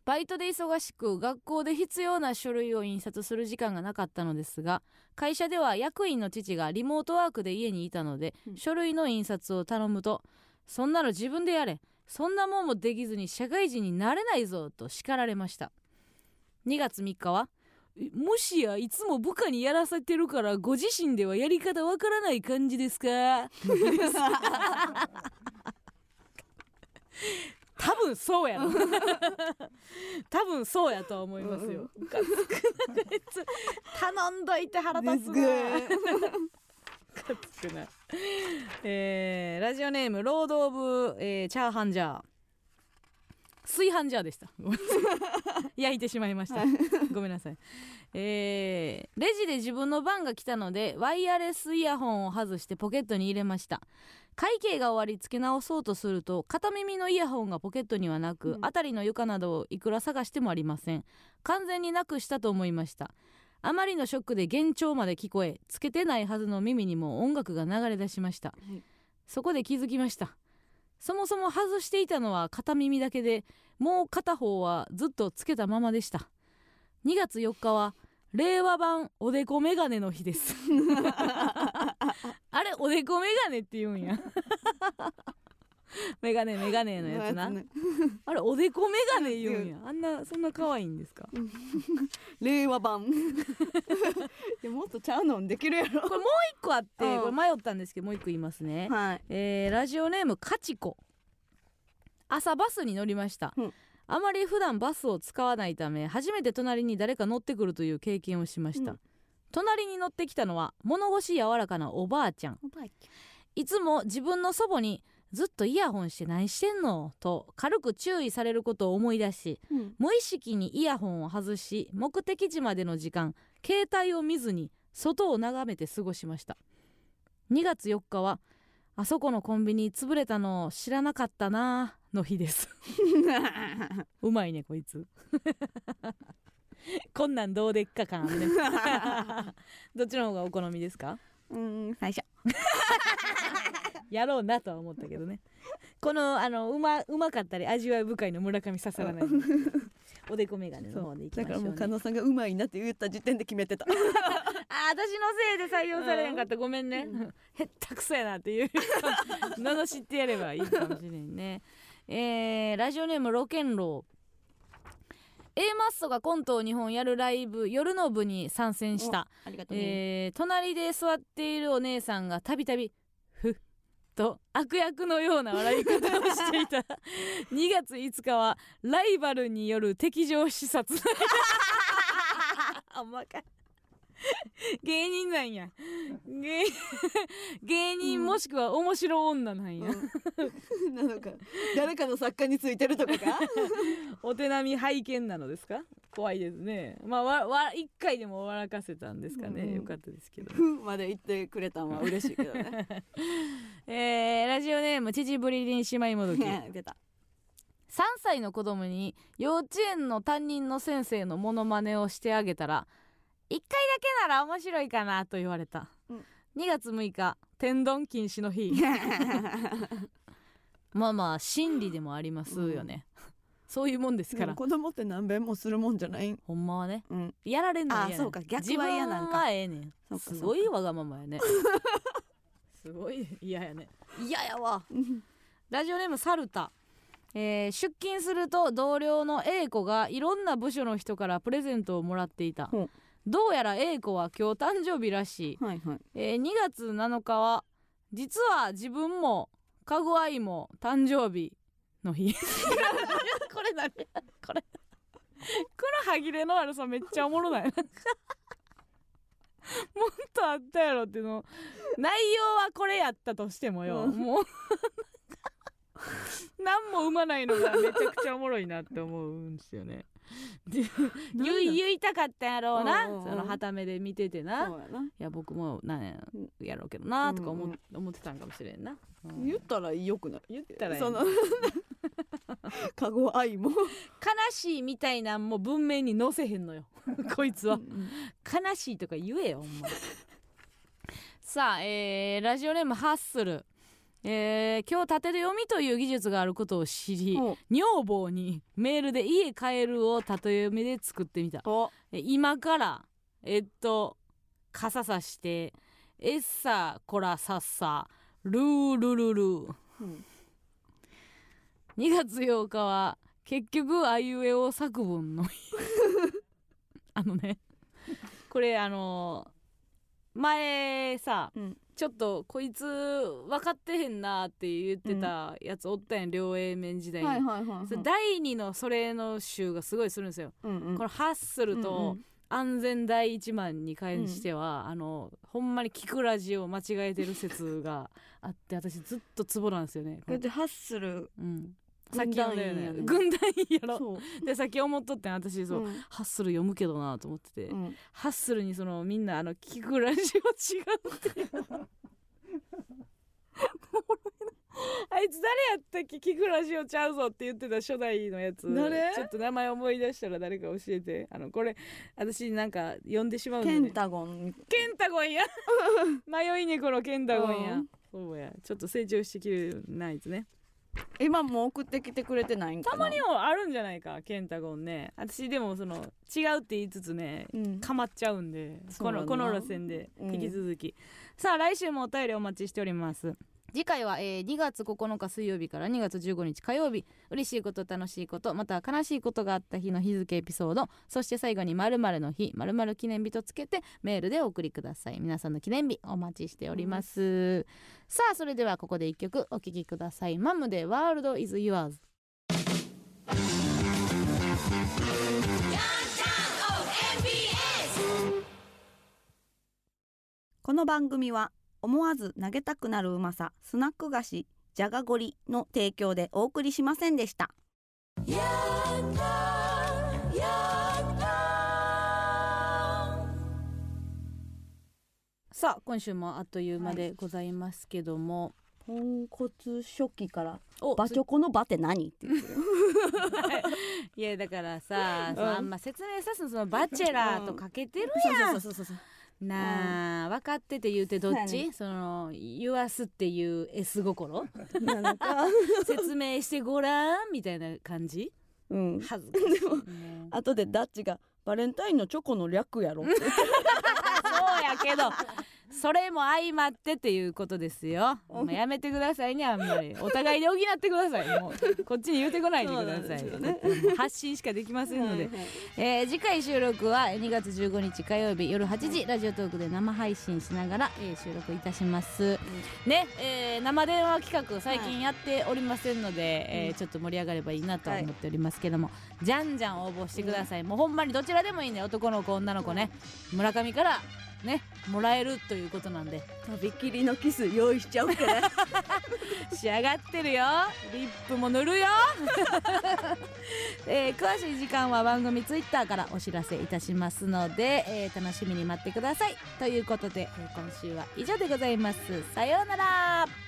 バイトで忙しく学校で必要な書類を印刷する時間がなかったのですが、会社では役員の父がリモートワークで家にいたので、書類の印刷を頼むと、そんなの自分でやれ、そんなもんもできずに社会人になれないぞと叱られました。2月3日はもしやいつも部下にやらせてるからご自身ではやり方わからない感じですか多分そうやな多分そうやと思いますよ、頼んどいて腹立つなラジオネームロードオブ、チャーハンジャー。炊飯ジャーでした焼いてしまいましたごめんなさい。レジで自分の番が来たのでワイヤレスイヤホンを外してポケットに入れました。会計が終わり付け直そうとすると片耳のイヤホンがポケットにはなく、辺りの床などをいくら探してもありません。完全になくしたと思いました。あまりのショックで幻聴まで聞こえ、つけてないはずの耳にも音楽が流れ出しました、そこで気づきました。そもそも外していたのは片耳だけで、もう片方はずっとつけたままでした。2月4日は令和版おでこメガネの日ですあれおでこメガネって言うんやメガネメガネのやつなあれおでこメガネ言うんや。そんな可愛いんですか令和版もっとちゃうのできるやろ。これもう一個あって、これ迷ったんですけどもう一個言いますね、ラジオネームカチコ。朝バスに乗りました、あまり普段バスを使わないため初めて隣に誰か乗ってくるという経験をしました、隣に乗ってきたのは物腰柔らかなおばあちゃん。いつも自分の祖母にずっとイヤホンして何してんのと軽く注意されることを思い出し、無意識にイヤホンを外し、目的地までの時間携帯を見ずに外を眺めて過ごしました。2月4日はあそこのコンビニ潰れたの知らなかったなの日ですうまいねこいつこんなんどうでっか感あるねどっちの方がお好みですか。最初やろうなとは思ったけどねこのうまかったり味わい深いの村上刺さらないおでこメガネの方でいきましょう、ね、だからもう加納さんがうまいなって言った時点で決めてたあ、私のせいで採用されなかった、ごめんね、へったくそやなっていう罵ってやればいいかもしれんねラジオネームロケンロー。 A マッソがコントを2本やるライブ夜の部に参戦した。ありがとう、隣で座っているお姉さんがたびたびふっと悪役のような笑い方をしていた2月5日はライバルによる敵情視察あんまか芸人なんや 芸人もしくは面白女なんや、なのか誰かの作家についてるとかかお手並み拝見なのですか怖いですね。まあ一回でも笑かせたんですかね、よかったですけど。まで言ってくれたのは嬉しいけどね。ラジオネームチチブリリン姉妹もどき。出た。3歳の子供に幼稚園の担任の先生のモノマネをしてあげたら、1回だけなら面白いかなと言われた、2月6日天丼禁止の日。まあまあ真理でもありますよね、そういうもんですから。子供って何べんもするもんじゃないん、ほんまはね、やられんの嫌やねん。あ、そうか、逆は嫌なんか。自分はええねん。そうか、すごいわがままやね。すごい嫌やね、嫌やわ。ラジオネームサルタ。出勤すると同僚の A 子がいろんな部署の人からプレゼントをもらっていた。どうやら A 子は今日誕生日らしい、2月7日は実は自分もかぐあいも誕生日の日。これ何、この歯切れの悪さめっちゃおもろない。もっとあったやろっていうの、内容はこれやったとしてもよ、もう何も生まないのがめちゃくちゃおもろいなって思うんですよね。言いたかったやろうな、そのはためで見ててな、いや僕もなんやろうけどなとか思ってたんかもしれんな。言ったらよくない、言ったらいい、かご愛も悲しいみたいなんも文面に載せへんのよ。こいつは悲しいとか言えよ、お前。さあ、ラジオネームハッスル。今日立てる読みという技術があることを知り、女房にメールで家帰るを立て読みで作ってみた。今から傘さしてエッサコラサッサルールルル、2月8日は結局あいうえお作文の日。あのね、これ前さ、ちょっとこいつ分かってへんなって言ってたやつおったやん、両英面時代に。第2のそれの集がすごいするんですよ、このハッスルと安全第一番に関しては、ほんまにキクラジを間違えてる説があって、私ずっとツボなんですよね。だってハッスル、さっき読んだよね、軍団員やろ。でさっき思っとってん、私そう、ハッスル読むけどなと思ってて、ハッスルにそのみんなキクラジオ違うってあいつ誰やったっけ、キクラジオちゃうぞって言ってた初代のやつ、ちょっと名前思い出したら誰か教えて。これ私なんか呼んでしまうので、ケンタゴンや。迷い猫のケンタゴンや。そうや、ちょっと成長してきるないですね。今も送ってきてくれてないんかな。たまにもあるんじゃないか、ケンタゴンね。私でもその違うって言いつつね、かまっちゃうんで、この路線で引き続き、さあ来週もお便りお待ちしております。次回は、2月9日水曜日から2月15日火曜日、嬉しいこと楽しいことまた悲しいことがあった日の日付エピソード、そして最後に〇〇の日〇〇記念日とつけてメールでお送りください。皆さんの記念日お待ちしております、さあそれではここで1曲お聴きください。マムでワールドイズユアーズ。この番組は思わず投げたくなるうまさスナック菓子じゃがごりの提供でお送りしませんでした。さあ今週もあっという間でございますけども、ポンコツ初期からバチョコのバって何って言っていやだからさ、あんま説明させん、そのバチェラーとかけてるやん。なあ、分かってて言うてどっち、その言わすっていう S 心なんか説明してごらんみたいな感じ。はずかしい。でも後でダッチがバレンタインのチョコの略やろって。そうやけどそれも相まってっていうことですよ。もうやめてくださいね、あんまりお互いで補ってください。もうこっちに言うてこないでください、ね、発信しかできませんので、次回収録は2月15日火曜日夜8時、ラジオトークで生配信しながら、収録いたしますね。生電話企画最近やっておりませんので、ちょっと盛り上がればいいなと思っておりますけども、じゃんじゃん応募してください。もうほんまにどちらでもいいね、男の子女の子ね。村上からねもらえるということなんで、とびきりのキス用意しちゃうから仕上がってるよ、リップも塗るよ詳しい時間は番組ツイッターからお知らせいたしますので、楽しみに待ってください。ということで今週は以上でございます。さようなら。